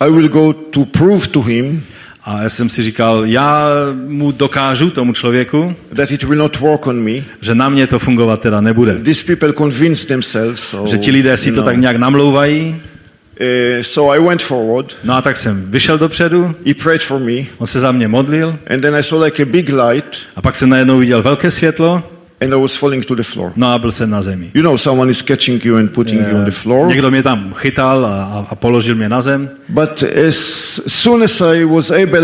I will go to prove to him. A já jsem si říkal, já mu dokážu, tomu člověku, that it will not work on me. Že na mě to fungovat teda nebude. These people convinced themselves. So, že ti lidé si to tak nějak namlouvají. So I went forward. No a tak jsem vyšel dopředu. He prayed for me. On se za mě modlil. And then I saw like a big light. A pak jsem najednou viděl velké světlo. And I was falling to the floor. No a byl jsem na zemi. You know, someone is catching you and putting you on the floor. Někdo mě tam chytal a položil mě na zem. But as soon as I was able,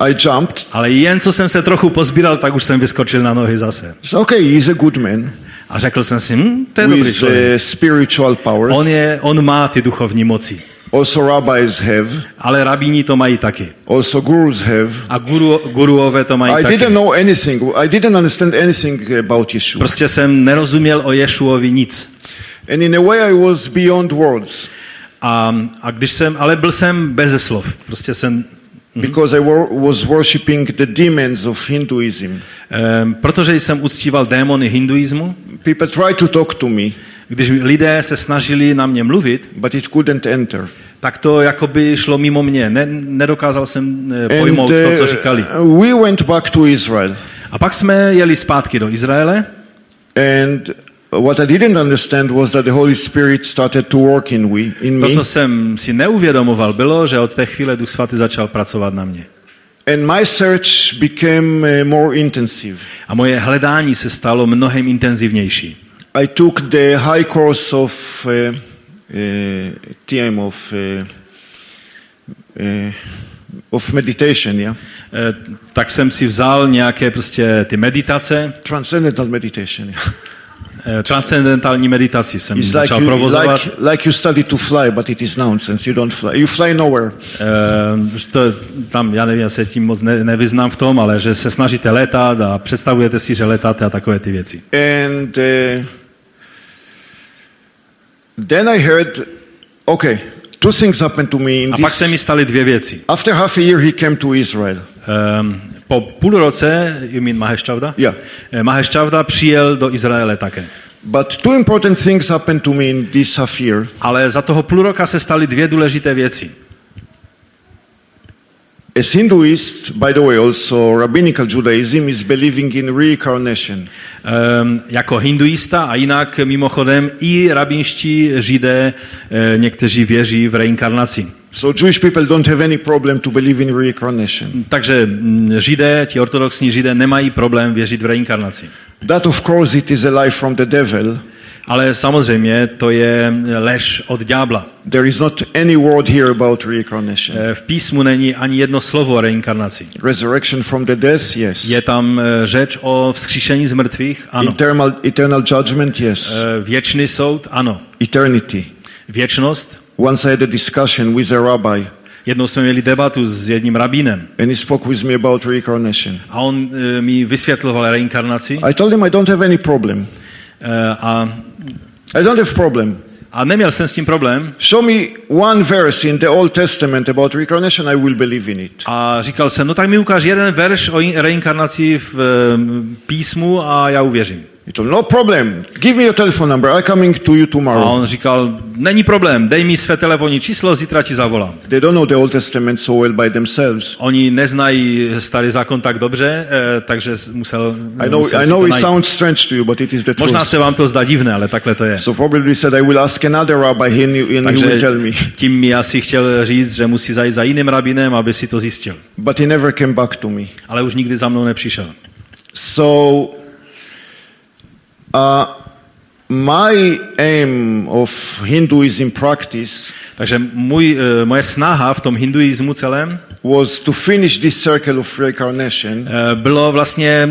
I jumped. Ale jen co jsem se trochu pozbíral, tak už jsem vyskočil na nohy zase. So, okay, he's a good man. A řekl jsem si, to je dobrý člověk. Spiritual powers. On má ty duchovní moci. Also rabbis have. Ale rabíni to mají taky. Also gurus have. A guruové to mají taky. I didn't know anything. I didn't understand anything about Yeshua. Prostě jsem nerozuměl o Ješuovi nic. And in a way I was beyond words. A když jsem, ale byl jsem beze slov. Prostě jsem because I was worshiping the demons of Hinduism. Protože jsem uctíval démony hinduismu. People tried to talk to me. Když lidé se snažili na mě mluvit, but it couldn't enter. Tak to jakoby šlo mimo mě. Nedokázal jsem pojmout to, co říkali. We went back to Israel. A pak jsme jeli zpátky do Izraele. And what I didn't understand was that the Holy Spirit started to work in me. To, co jsem si neuvědomoval, bylo, že od té chvíle Duch Svatý začal pracovat na mě. And my search became more intensive. A moje hledání se stalo mnohem intenzivnější. I took the high course of TM of meditation, yeah. Tak jsem si vzal nějaké prostě ty meditace. Transcendental meditation. Yeah. Transcendentální meditaci jsem like začal provozovat. Like you study to fly, but it is nonsense. You don't fly. You fly nowhere. Tam já nevím, já se tím moc nevyznám v tom, ale že se snažíte létat a představujete si, že letáte a takové ty věci. And then I heard, okay, Two things happened to me in a pak se mi staly dvě věci. After half a year he came to Israel. Po půl roce, you mean Mahesh Chavda? Yeah. Mahesh Chavda přijel do Izraele také. But two important things happened to me in this half year. Ale za toho půl roka se staly dvě důležité věci. As Hinduist, by the way, also Rabbinical Judaism is believing in reincarnation. Jako hinduista a jinak mimochodem i rabinští Židé někteří věří v reinkarnaci. So Jewish people don't have any problem to believe in reincarnation. Takže Židé, ti ortodoxní Židé nemají problém věřit v reinkarnaci. That of course it is a lie from the devil. Ale samozřejmě to je lež od ďábla. There is not any word here about reincarnation. V písmu není ani jedno slovo o reinkarnaci. Resurrection from the death, yes. Je tam řeč o vzkříšení z mrtvých? Ano. Eternal judgment, yes. Věčný soud? Ano. Eternity. Věčnost? Once I had a discussion with a rabbi. Jednou jsme měli debatu s jedním rabínem. And he spoke with me about reincarnation. A on mi vysvětloval reinkarnaci. I told him I don't have any problem. I don't have problem. A neměl jsem s tím problém. Show me one verse in the Old Testament about reincarnation, I will believe in it. A říkal jsem, no tak mi ukáž jeden verš o reinkarnaci v písmu a já uvěřím. To no problem. Give me your telephone number. I'm coming to you tomorrow. A on říkal, není problém, dej mi své telefonní číslo, zítra ti zavolám. They don't know the Old Testament so well by themselves. Oni neznají starý zákon tak dobře, takže musel. I know it sounds strange to you, but it is the truth. Možná se vám to zdá divné, ale takhle to je. So probably said I will ask another rabbi and he will tell me. Tím mi asi chtěl říct, že musí zajít za jiným rabinem, aby si to zjistil. But he never came back to me. Ale už nikdy za mnou nepřišel. So my aim of Hinduism practice. Takže moje snaha v tom hinduismu celém was to finish this circle of reincarnation. Bylo vlastně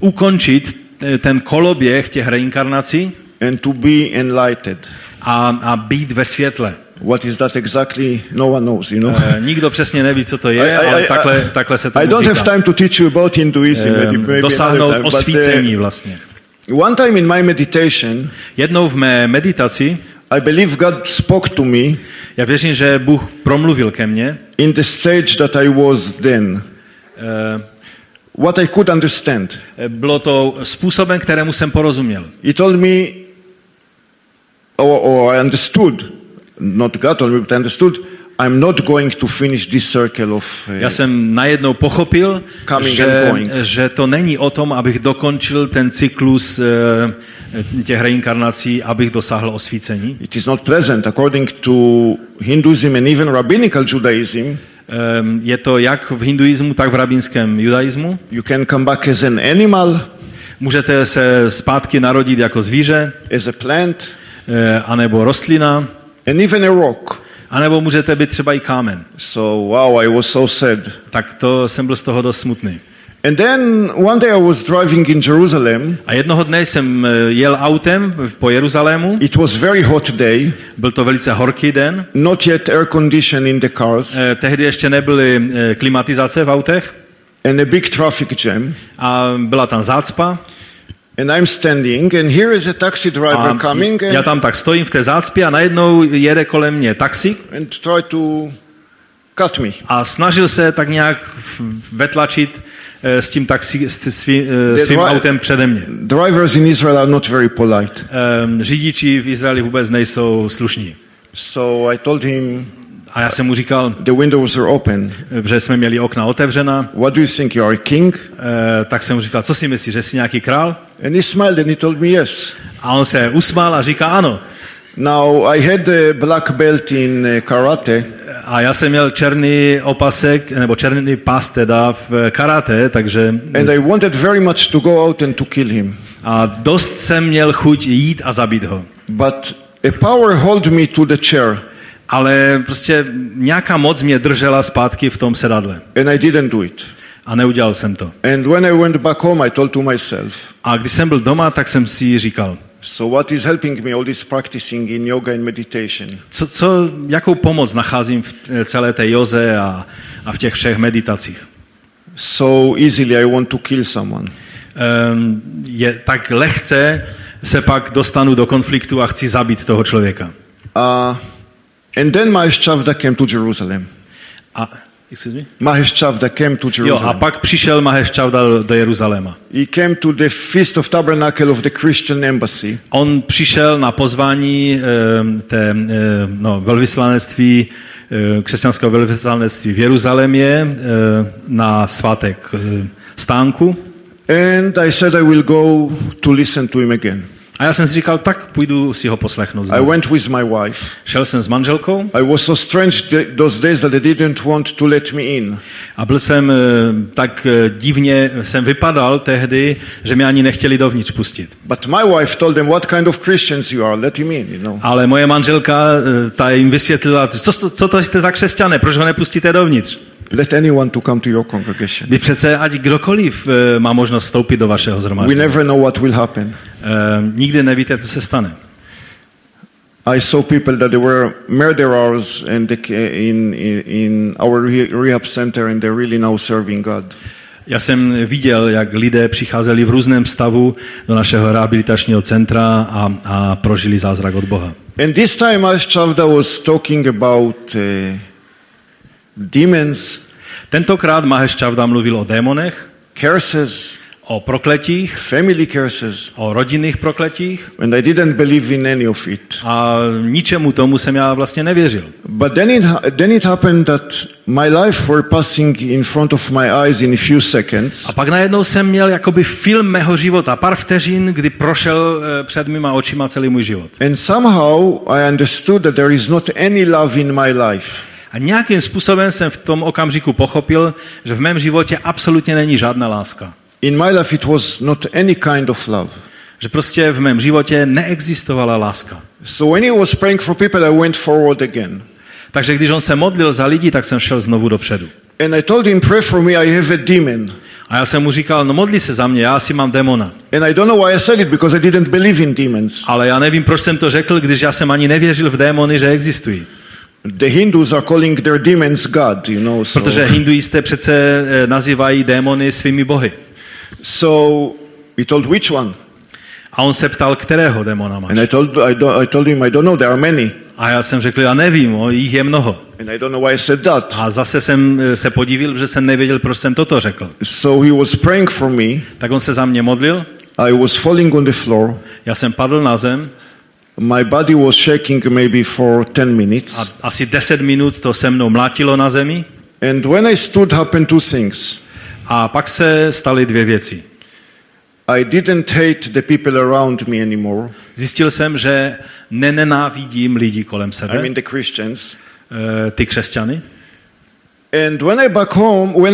ukončit ten koloběh těch reinkarnací and to be enlightened. A být ve světle. What is that exactly? No one knows, you know. Nikdo přesně neví, co to je, ale takhle se to říká. I don't have time to teach you about Hinduism. Dosáhnout osvícení vlastně. One time in my meditation, jednou v mé meditaci, I believe God spoke to me. Já věřím, že Bůh promluvil ke mně. In the stage that I was then. What I could understand. Bylo to způsobem, kterému jsem porozuměl. He told me, or I understood, not God told me, but I understood. I'm not going to finish this circle of. Já jsem najednou pochopil, že to není o tom, abych dokončil ten cyklus těch reinkarnací, abych dosáhl osvícení. It is not pleasant according to Hinduism and even Rabbinical Judaism. Je to jak v hinduismu, tak v rabínském judaismu. You can come back as an animal. Můžete se zpátky narodit jako zvíře. As a plant. Anebo rostlina. And even a rock. A nebo můžete být třeba i kámen. So wow, I was so sad. Tak to jsem byl z toho dost smutný. And then one day I was driving in Jerusalem. A jednoho dne jsem jel autem po Jeruzalému. It was very hot day. Byl to velice horký den. Not yet air condition in the cars. Tehdy ještě nebyly klimatizace v autech. And a big traffic jam. A byla tam zácpa. And I'm standing and here is a taxi driver coming. Já tam tak stojím v té zácpě a najednou jede kolem mě taxík. And try to cut me. A snažil se tak nějak vetlačit s tím taxíkem, svým autem přede mě. Drivers in Israel are not very polite. Řidiči v Izraeli vůbec nejsou slušní. So I told him. A já jsem mu říkal, the windows are open. Že jsme měli okna otevřena. What do you think you are, king? Tak jsem mu říkal, co si myslíš, že jsi nějaký král? And he smiled and he told me yes. A on se usmál a říká ano. Now I had a black belt in karate. A já jsem měl černý opasek nebo černý pás teda v karate, takže. And I wanted very much to go out and to kill him. A dost jsem měl chuť jít a zabít ho. But a power held me to the chair. Ale prostě nějaká moc mě držela zpátky v tom sedadle. And I didn't do it. A neudělal jsem to. And when I went back home, I told to myself. A když jsem byl doma, tak jsem si říkal. So what is helping me all this practicing in yoga and meditation? Jakou pomoc nacházím v celé té józe a v těch všech meditacích? So easily I want to kill someone. Je tak lehce se pak dostanu do konfliktu a chci zabít toho člověka. And then Mahesh Chavda came to Jerusalem. Mahesh Chavda came to Jerusalem. Jo, a pak přišel Mahesh Chavda do Jeruzaléma. He came to the Feast of Tabernacle of the Christian Embassy. On přišel na pozvání velvyslanectví křesťanského velvyslanectví v Jeruzalémě na svátek stánku. And I said I will go to listen to him again. A já jsem si říkal, tak půjdu si ho poslechnout. I went with my wife. Šel jsem s manželkou. I was so strange those days that they didn't want to let me in. A byl jsem tak divně jsem vypadal tehdy, že mě ani nechtěli dovnitř pustit. But my wife told them what kind of Christians you are, let him in, you know. Ale moje manželka ta jim vysvětlila, co to jste za křesťané, proč ho nepustíte dovnitř? Let anyone to come to your congregation. Přece ať kdokoliv má možnost vstoupit do vašeho shromáždění. We never know what will happen. Nikdy nevíte, co se stane. I saw people that they were murderers and in our rehab center and they really now serving God. Já jsem viděl, jak lidé přicházeli v různém stavu do našeho rehabilitačního centra a prožili zázrak od Boha. And this time Mahesh Chavda was talking about demons. Tentokrát Mahesh Chavda mluvil o démonech, curses, o prokletích, family curses, o rodinných prokletích. And I didn't believe in any of it. A ničemu tomu jsem já vlastně nevěřil. But then it happened that my life were passing in front of my eyes in a few seconds. A pak najednou jsem měl jakoby film mého života, pár vteřin, kdy prošel před mýma očima celý můj život. And somehow I understood that there is not any love in my life. A nějakým způsobem jsem v tom okamžiku pochopil, že v mém životě absolutně není žádná láska. In my life it was not any kind of love. Že prostě v mém životě neexistovala láska. So when he was praying for people, I went forward again. Takže když on se modlil za lidi, tak jsem šel znovu dopředu. And I told him, pray for me, I have a demon. A já jsem mu říkal, no modli se za mě, já asi mám demona. And I don't know why I said it because I didn't believe in demons. Ale já nevím, proč jsem to řekl, když já jsem ani nevěřil v démony, že existují. The Hindus are calling their demons God, you know. So. Protože hinduisté přece nazývají démony svými bohy. So we told which one? A on se ptal, kterého démona máš. And I told him I don't know, there are many. A já jsem řekl, já nevím, jich je mnoho. And I don't know why I said that. A zase jsem se podivil, že jsem nevěděl, proč jsem toto řekl. So he was praying for me. Tak on se za mě modlil. I was falling on the floor. Já jsem padl na zem. My body was shaking maybe for 10 minutes. Asi 10 minut to se mnou mlátilo na zemi. And when I stood happened two things. A pak se staly dvě věci. I didn't hate the people around me anymore. Zjistil jsem, že nenávidím lidi kolem sebe. I mean the Christians. Ty křesťany. And when I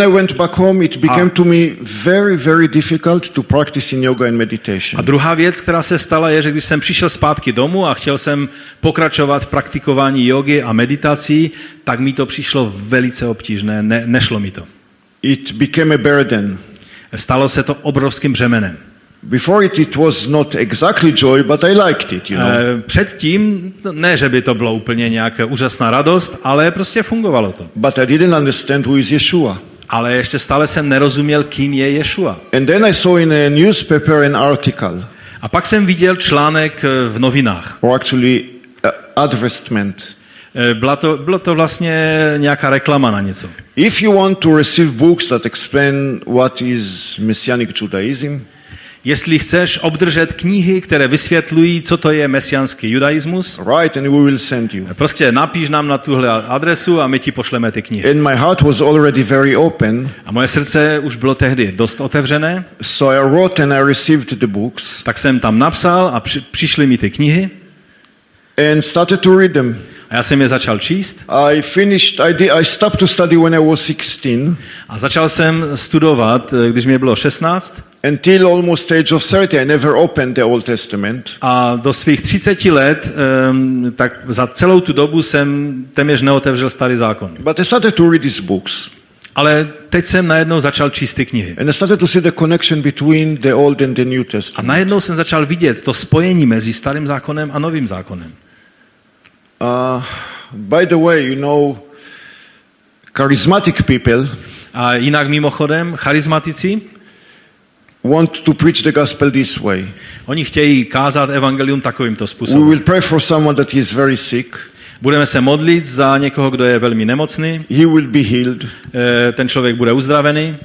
went back home, it became to me very, very difficult to practice in yoga and meditation. A druhá věc, která se stala, je, že když jsem přišel zpátky domů a chtěl jsem pokračovat v praktikování jogy a meditací, tak mi to přišlo velice obtížné, nešlo mi to. It became a burden. Stalo se to obrovským břemenem. Before it was not exactly joy, but I liked it, you know. Předtím, ne, že by to bylo úplně nějaká úžasná radost, ale prostě fungovalo to. But I didn't understand who is Yeshua. Ale ještě stále jsem nerozuměl, kým je Yeshua. And then I saw in a newspaper an article. A pak jsem viděl článek v novinách. Or actually advertisement. Bylo to vlastně nějaká reklama na něco. If you want to receive books that explain what is Messianic Judaism. Jestli chceš obdržet knihy, které vysvětlují, co to je mesiánský judaismus, right, and we will send you. Prostě napíš nám na tuhle adresu a my ti pošleme ty knihy. And my heart was already very open. A moje srdce už bylo tehdy dost otevřené. So I wrote and I received the books. Tak jsem tam napsal a přišly mi ty knihy. And started to read them. A já jsem je začal číst. I stopped to study when I was 16. A začal jsem studovat, když mi bylo 16. Until almost age of 30 I never opened the Old Testament. A do svých 30 let tak za celou tu dobu jsem téměř neotevřel Starý zákon. But I started to read these books. Ale teď jsem najednou začal číst ty knihy. And I started to see the connection between the Old and the New Testament. A najednou jsem začal vidět to spojení mezi Starým zákonem a Novým zákonem. By the way, you know, charismatic people. A jinak mimochodem, charismatici want to preach the gospel this way. Oni chtějí kázat evangelium takovýmto způsobem. We will pray for someone that is very sick. Budeme se modlit za někoho, kdo je velmi nemocný. He will be healed. Ten člověk bude uzdravený.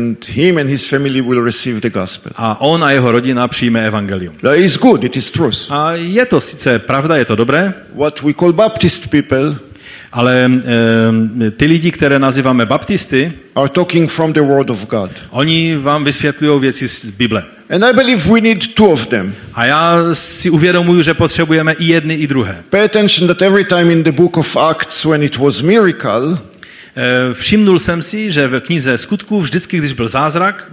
And him and his family will receive the gospel. A on a jeho rodina přijme evangelium. That is good, it is truth. A je to sice pravda, je to dobré. What we call Baptist people, ale ty lidi, které nazýváme baptisty, are talking from the word of God. Oni vám vysvětlují věci z Bible. And I believe we need two of them. A já si uvědomuji, že potřebujeme i jedny i druhé. Pay attention that every time in the book of Acts when it was miracle. Všimnul jsem si, že v knize Skutků vždycky, když byl zázrak,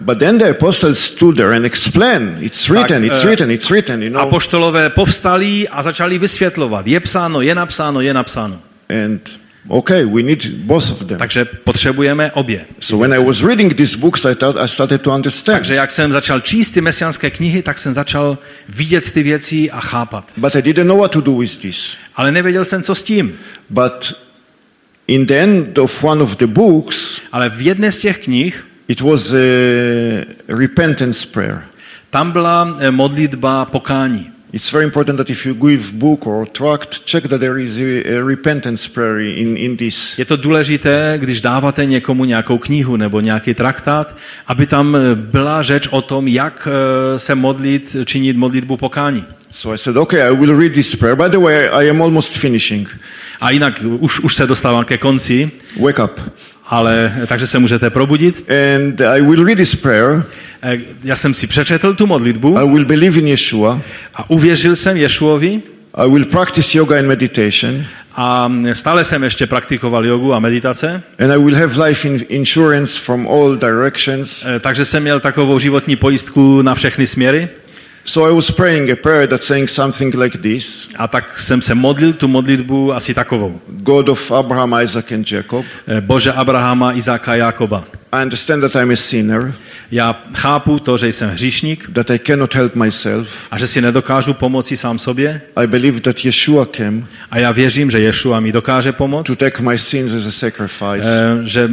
apoštolové povstali a začali vysvětlovat. Je psáno, je napsáno, je napsáno. And okay, we need both of them. Takže potřebujeme obě. So when I was reading these books, I started to understand. Takže jak jsem začal číst ty mesiánské knihy, tak jsem začal vidět ty věci a chápat. But I didn't know what to do with this. Ale nevěděl jsem, co s tím. But in the end of one of the books, ale v jedné z těch knih, it was a repentance prayer. Tam byla modlitba pokání. It's very important that if you give book or tract, check that there is a repentance prayer in this. Je to důležité, když dáváte někomu nějakou knihu nebo nějaký traktát, aby tam byla řeč o tom, jak se modlit, činit modlitbu pokání. So I said, okay, I will read this prayer. By the way, I am almost finishing. A jinak už se dostávám ke konci. Wake up. Ale takže se můžete probudit. And I will read this prayer. Já jsem si přečetl tu modlitbu. I will believe in Yeshua. A uvěřil jsem Ješuovi. I will practice yoga and meditation. A stále jsem ještě praktikoval jogu a meditace. And I will have life insurance from all directions. Takže jsem měl takovou životní pojistku na všechny směry. So I was praying a prayer that saying something like this. A tak jsem se modlil tu modlitbu asi takovou. God of Abraham, Isaac and Jacob. Bože Abrahama, Izáka a Jakoba. I understand that I'm a sinner. Já chápu to, že jsem hříšník. That I cannot help myself. A že si nedokážu pomoci sám sobě. I believe that Yeshua came. A já věřím, že Ješua mi dokáže pomoct. To take my sins as a sacrifice. Že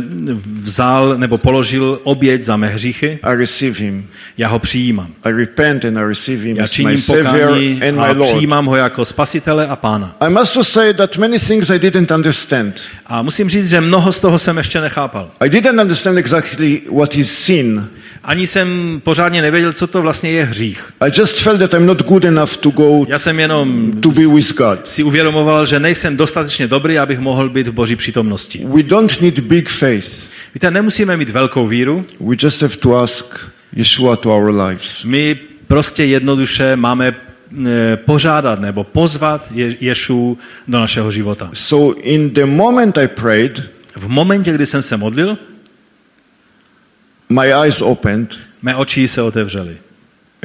vzal nebo položil oběť za mé hříchy. I receive him. Já ho přijímám. I repent and I receive him as my Savior and my Lord. Přijímám ho jako Spasitele a Pána. I must say that many things I didn't understand. A musím říct, že mnoho z toho jsem ještě nechápal. I didn't understand exactly what is sin. Ani jsem pořádně nevěděl, co to vlastně je hřích. I just felt that I'm not good enough to go. Já jsem jenom to be with God. Si uvědomoval, že nejsem dostatečně dobrý, abych mohl být v Boží přítomnosti. We don't need big faith. Víte, nemusíme mít velkou víru. We just have to ask Yeshua to our lives. My prostě jednoduše máme požádat nebo pozvat Ješu do našeho života. So in the moment I prayed, v momentě, kdy jsem se modlil, my eyes opened, mé oči se otevřely.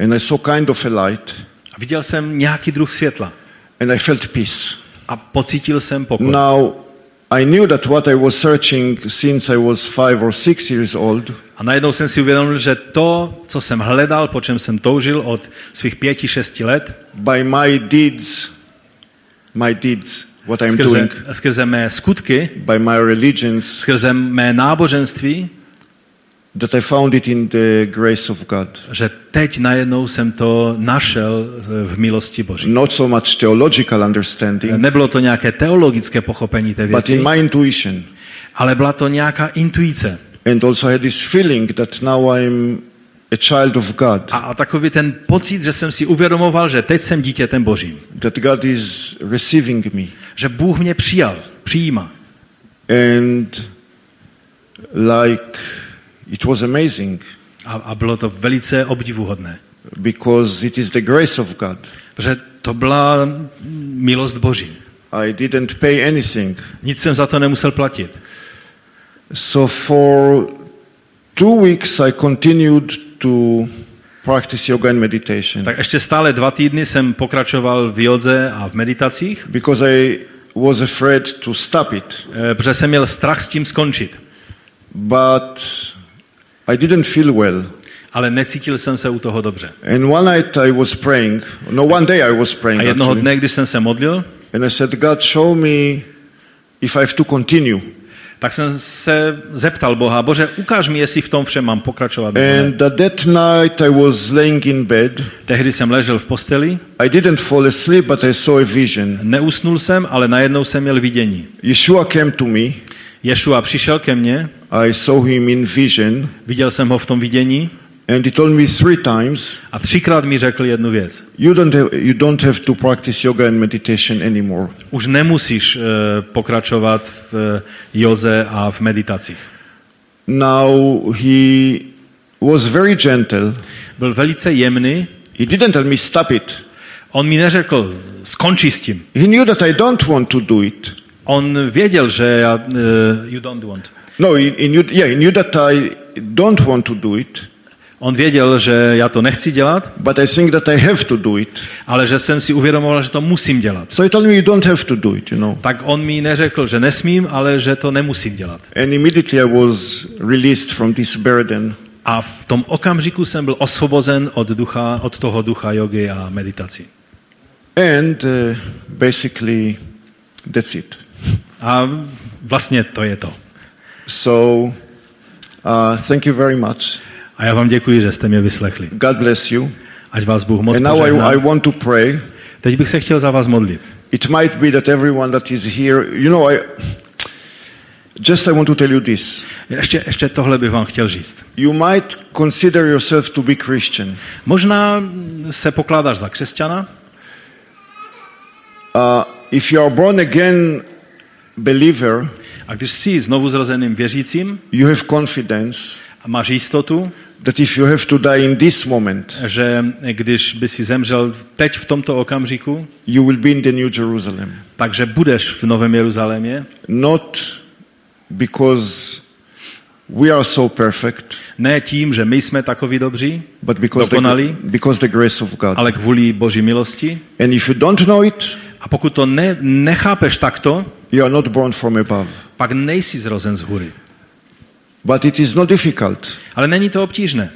And I saw kind of a light. A viděl jsem nějaký druh světla. And I felt peace. A pocítil jsem pokoj. Now I knew that what I was searching since I was 5 or 6 years old. A najednou jsem si uvědomil, že to, co jsem hledal, po čem jsem toužil od svých 5, 6 let, by my deeds, what I'm doing, skrze mé skutky, by my religions, skrze mé náboženství, that I found it in the grace of God. Že teď najednou jsem to našel v milosti Boží. Not so much theological understanding. Nebylo to nějaké teologické pochopení té věci. But in my intuition. Ale byla to nějaká intuice. And also I had this feeling that now I'm a child of God. A takový ten pocit, že jsem si uvědomoval, že teď jsem dítětem Božím. That God is receiving me. Že Bůh mě přijímá. And like it was amazing. A bylo to velice obdivuhodné. Because it is the grace of God. Protože to byla milost Boží. I didn't pay anything. Nic jsem za to nemusel platit. So for 2 weeks I continued to practice yoga and meditation. Tak ještě stále 2 týdny jsem pokračoval v jódze a v meditacích. Because I was afraid to stop it. Protože jsem měl strach s tím skončit. But I didn't feel well. Ale necítil jsem se u toho dobře. And one day I was praying. A jednoho dne, když jsem se modlil, and I said, God, show me if I have to continue. Tak jsem se zeptal Boha, Bože, ukáž mi, jestli v tom všem mám pokračovat. And that night I was laying in bed. Tehdy jsem ležel v posteli. I didn't fall asleep, but I saw a vision. Neusnul jsem, ale najednou jsem měl vidění. Yeshua came to me. Ješua přišel ke mně. I saw him in vision. Viděl jsem ho v tom vidění. And he told me 3 times. A 3krát mi řekl jednu věc. You don't have to practice yoga and meditation anymore. Už nemusíš pokračovat v józe a v meditacích. Now he was very gentle. Byl velice jemný. He didn't tell me stop it. On mi neřekl skonči s tím. He knew that I don't want to do it. On věděl, že já you don't want. No, he knew that I don't want to do it. On věděl, že já to nechci dělat, but I think that I have to do it. Ale že jsem si uvědomoval, že to musím dělat. So he told me you don't have to do it, you know. Tak on mi neřekl, že nesmím, ale že to nemusím dělat. And immediately I was released from this burden. A v tom okamžiku jsem byl osvobozen od toho ducha jogy a meditací. And basically that's it. A vlastně to je to. So thank you very much. A já vám děkuji, že jste mě vyslechli. God bless you. Ať vás Bůh moc požehná. I want to pray. Teď bych se chtěl za vás modlit. It might be that everyone that is here, you know, I want to tell you this. Ještě tohle bych vám chtěl říct. You might consider yourself to be Christian. Možná se pokládáš za křesťana. If you are born again believer, a když jsi znovu zrozeným věřícím, you have confidence. Máš jistotu, that if you have to die in this moment, že když by si zemřel teď v tomto okamžiku, you will be in the New Jerusalem. Takže budeš v Novém Jeruzalémě. Not because we are so perfect. Ne tím, že my jsme takoví dobří, but because the grace of God. Ale kvůli Boží milosti. And if you don't know it, a pokud to nechápeš takto, you are not born from above. Pak nejsi zrozen z hůry. But it is not difficult. Ale není to obtížné.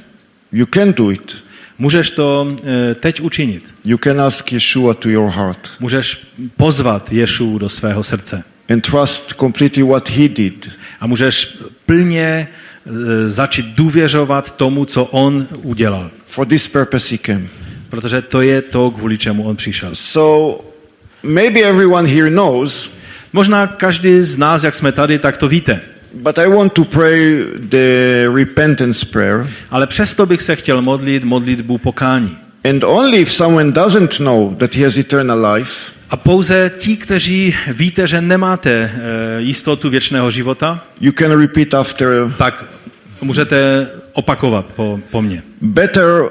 You can do it. Můžeš to teď učinit. You can ask Yeshua to your heart. Můžeš pozvat Ješuu do svého srdce. And trust completely what he did. A můžeš plně začít důvěřovat tomu, co on udělal. For this purpose he came. Protože to je to, kvůli čemu on přišel. So maybe everyone here knows. Možná každý z nás, jak jsme tady, tak to víte. But I want to pray the repentance prayer. Ale přesto bych se chtěl modlit modlitbu pokání. And only if someone doesn't know that he has eternal life. A pouze ti, kteří víte, že nemáte jistotu věčného života, you can repeat after. Tak můžete opakovat po mně. Better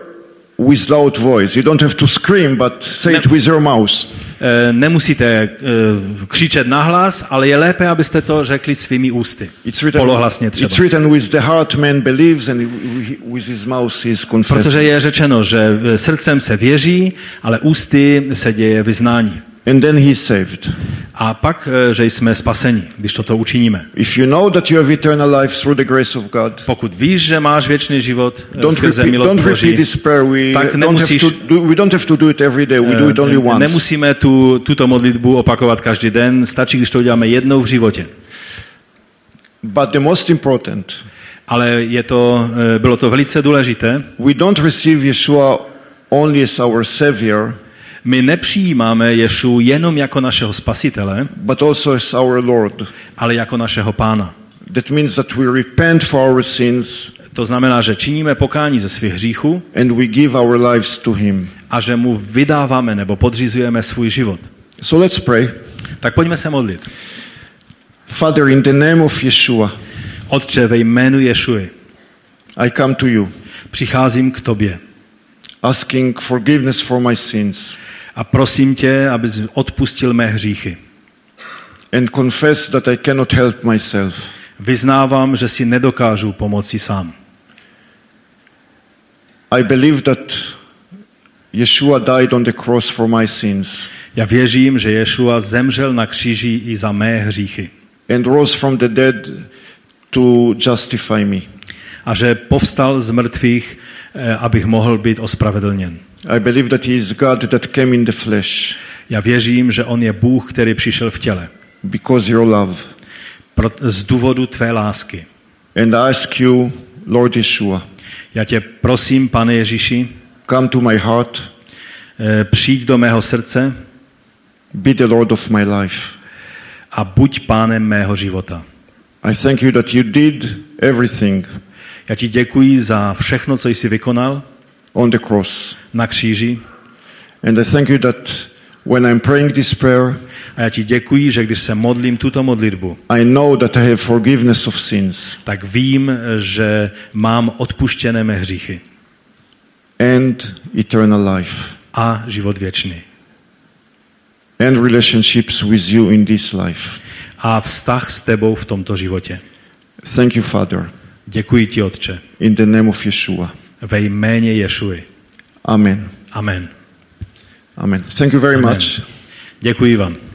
without voice. You don't have to scream, but say it with your mouth. Nemusíte křičet nahlas, ale je lépe, abyste to řekli svými ústy. Polohlasně třeba. It's written with the heart man believes and with his mouth is confessed. Protože je řečeno, že srdcem se věří, ale ústy se děje vyznání. And then he saved. A pak, že jsme spaseni, když toto učiníme. If you know that you have eternal life through the grace of God. Pokud víš, že máš věčný život skrze milost Boží. Tak nemusíš. We don't have to do it every day. We do it only once. Nemusíme tuto modlitbu opakovat každý den. Stačí, když to uděláme jednou v životě. But the most important. Ale bylo to velice důležité. We don't receive Yeshua only as our savior. My nepřijímáme Ješu jenom jako našeho spasitele, but also as our Lord. Ale jako našeho Pána. That means that we repent for our sins. To znamená, že činíme pokání ze svých hříchů, and we give our lives to him. A že mu vydáváme nebo podřizujeme svůj život. So let's pray. Tak pojďme se modlit. Father, in the name of Yeshua. Otče, ve jménu Ješuji. I come to you. Přicházím k tobě. Asking forgiveness for my sins. A prosím tě, abys odpustil mé hříchy. And confess that I cannot help myself. Vyznávám, že si nedokážu pomoci sám. I believe that Yeshua died on the cross for my sins. Já věřím, že Ješua zemřel na kříži i za mé hříchy. And rose from the dead to justify me. A že povstal z mrtvých, abych mohl být ospravedlněn. I believe that he is God that came in the flesh. Já věřím, že on je Bůh, který přišel v těle. Because your love. z důvodu tvé lásky. And ask you, Lord Yeshua, já tě prosím, Pane Ježíši, come to my heart, přijď do mého srdce, be the Lord of my life, a buď pánem mého života. I thank you that you did everything. Já ti děkuji za všechno, co jsi vykonal on the cross. Na kříži. And I thank you that when I'm praying this prayer, a já ti děkuji, že když se modlím tuto modlitbu, I know that I have forgiveness of sins. Tak vím, že mám odpuštěné mé hříchy. And eternal life. A život věčný. And relationships with you in this life. A vztah s tebou v tomto životě. Thank you, Father. Děkuji ti, Otče. In the name of Yeshua. Ve jméně Ješuji. Amen. Amen. Amen. Thank you very much. Děkuji vám.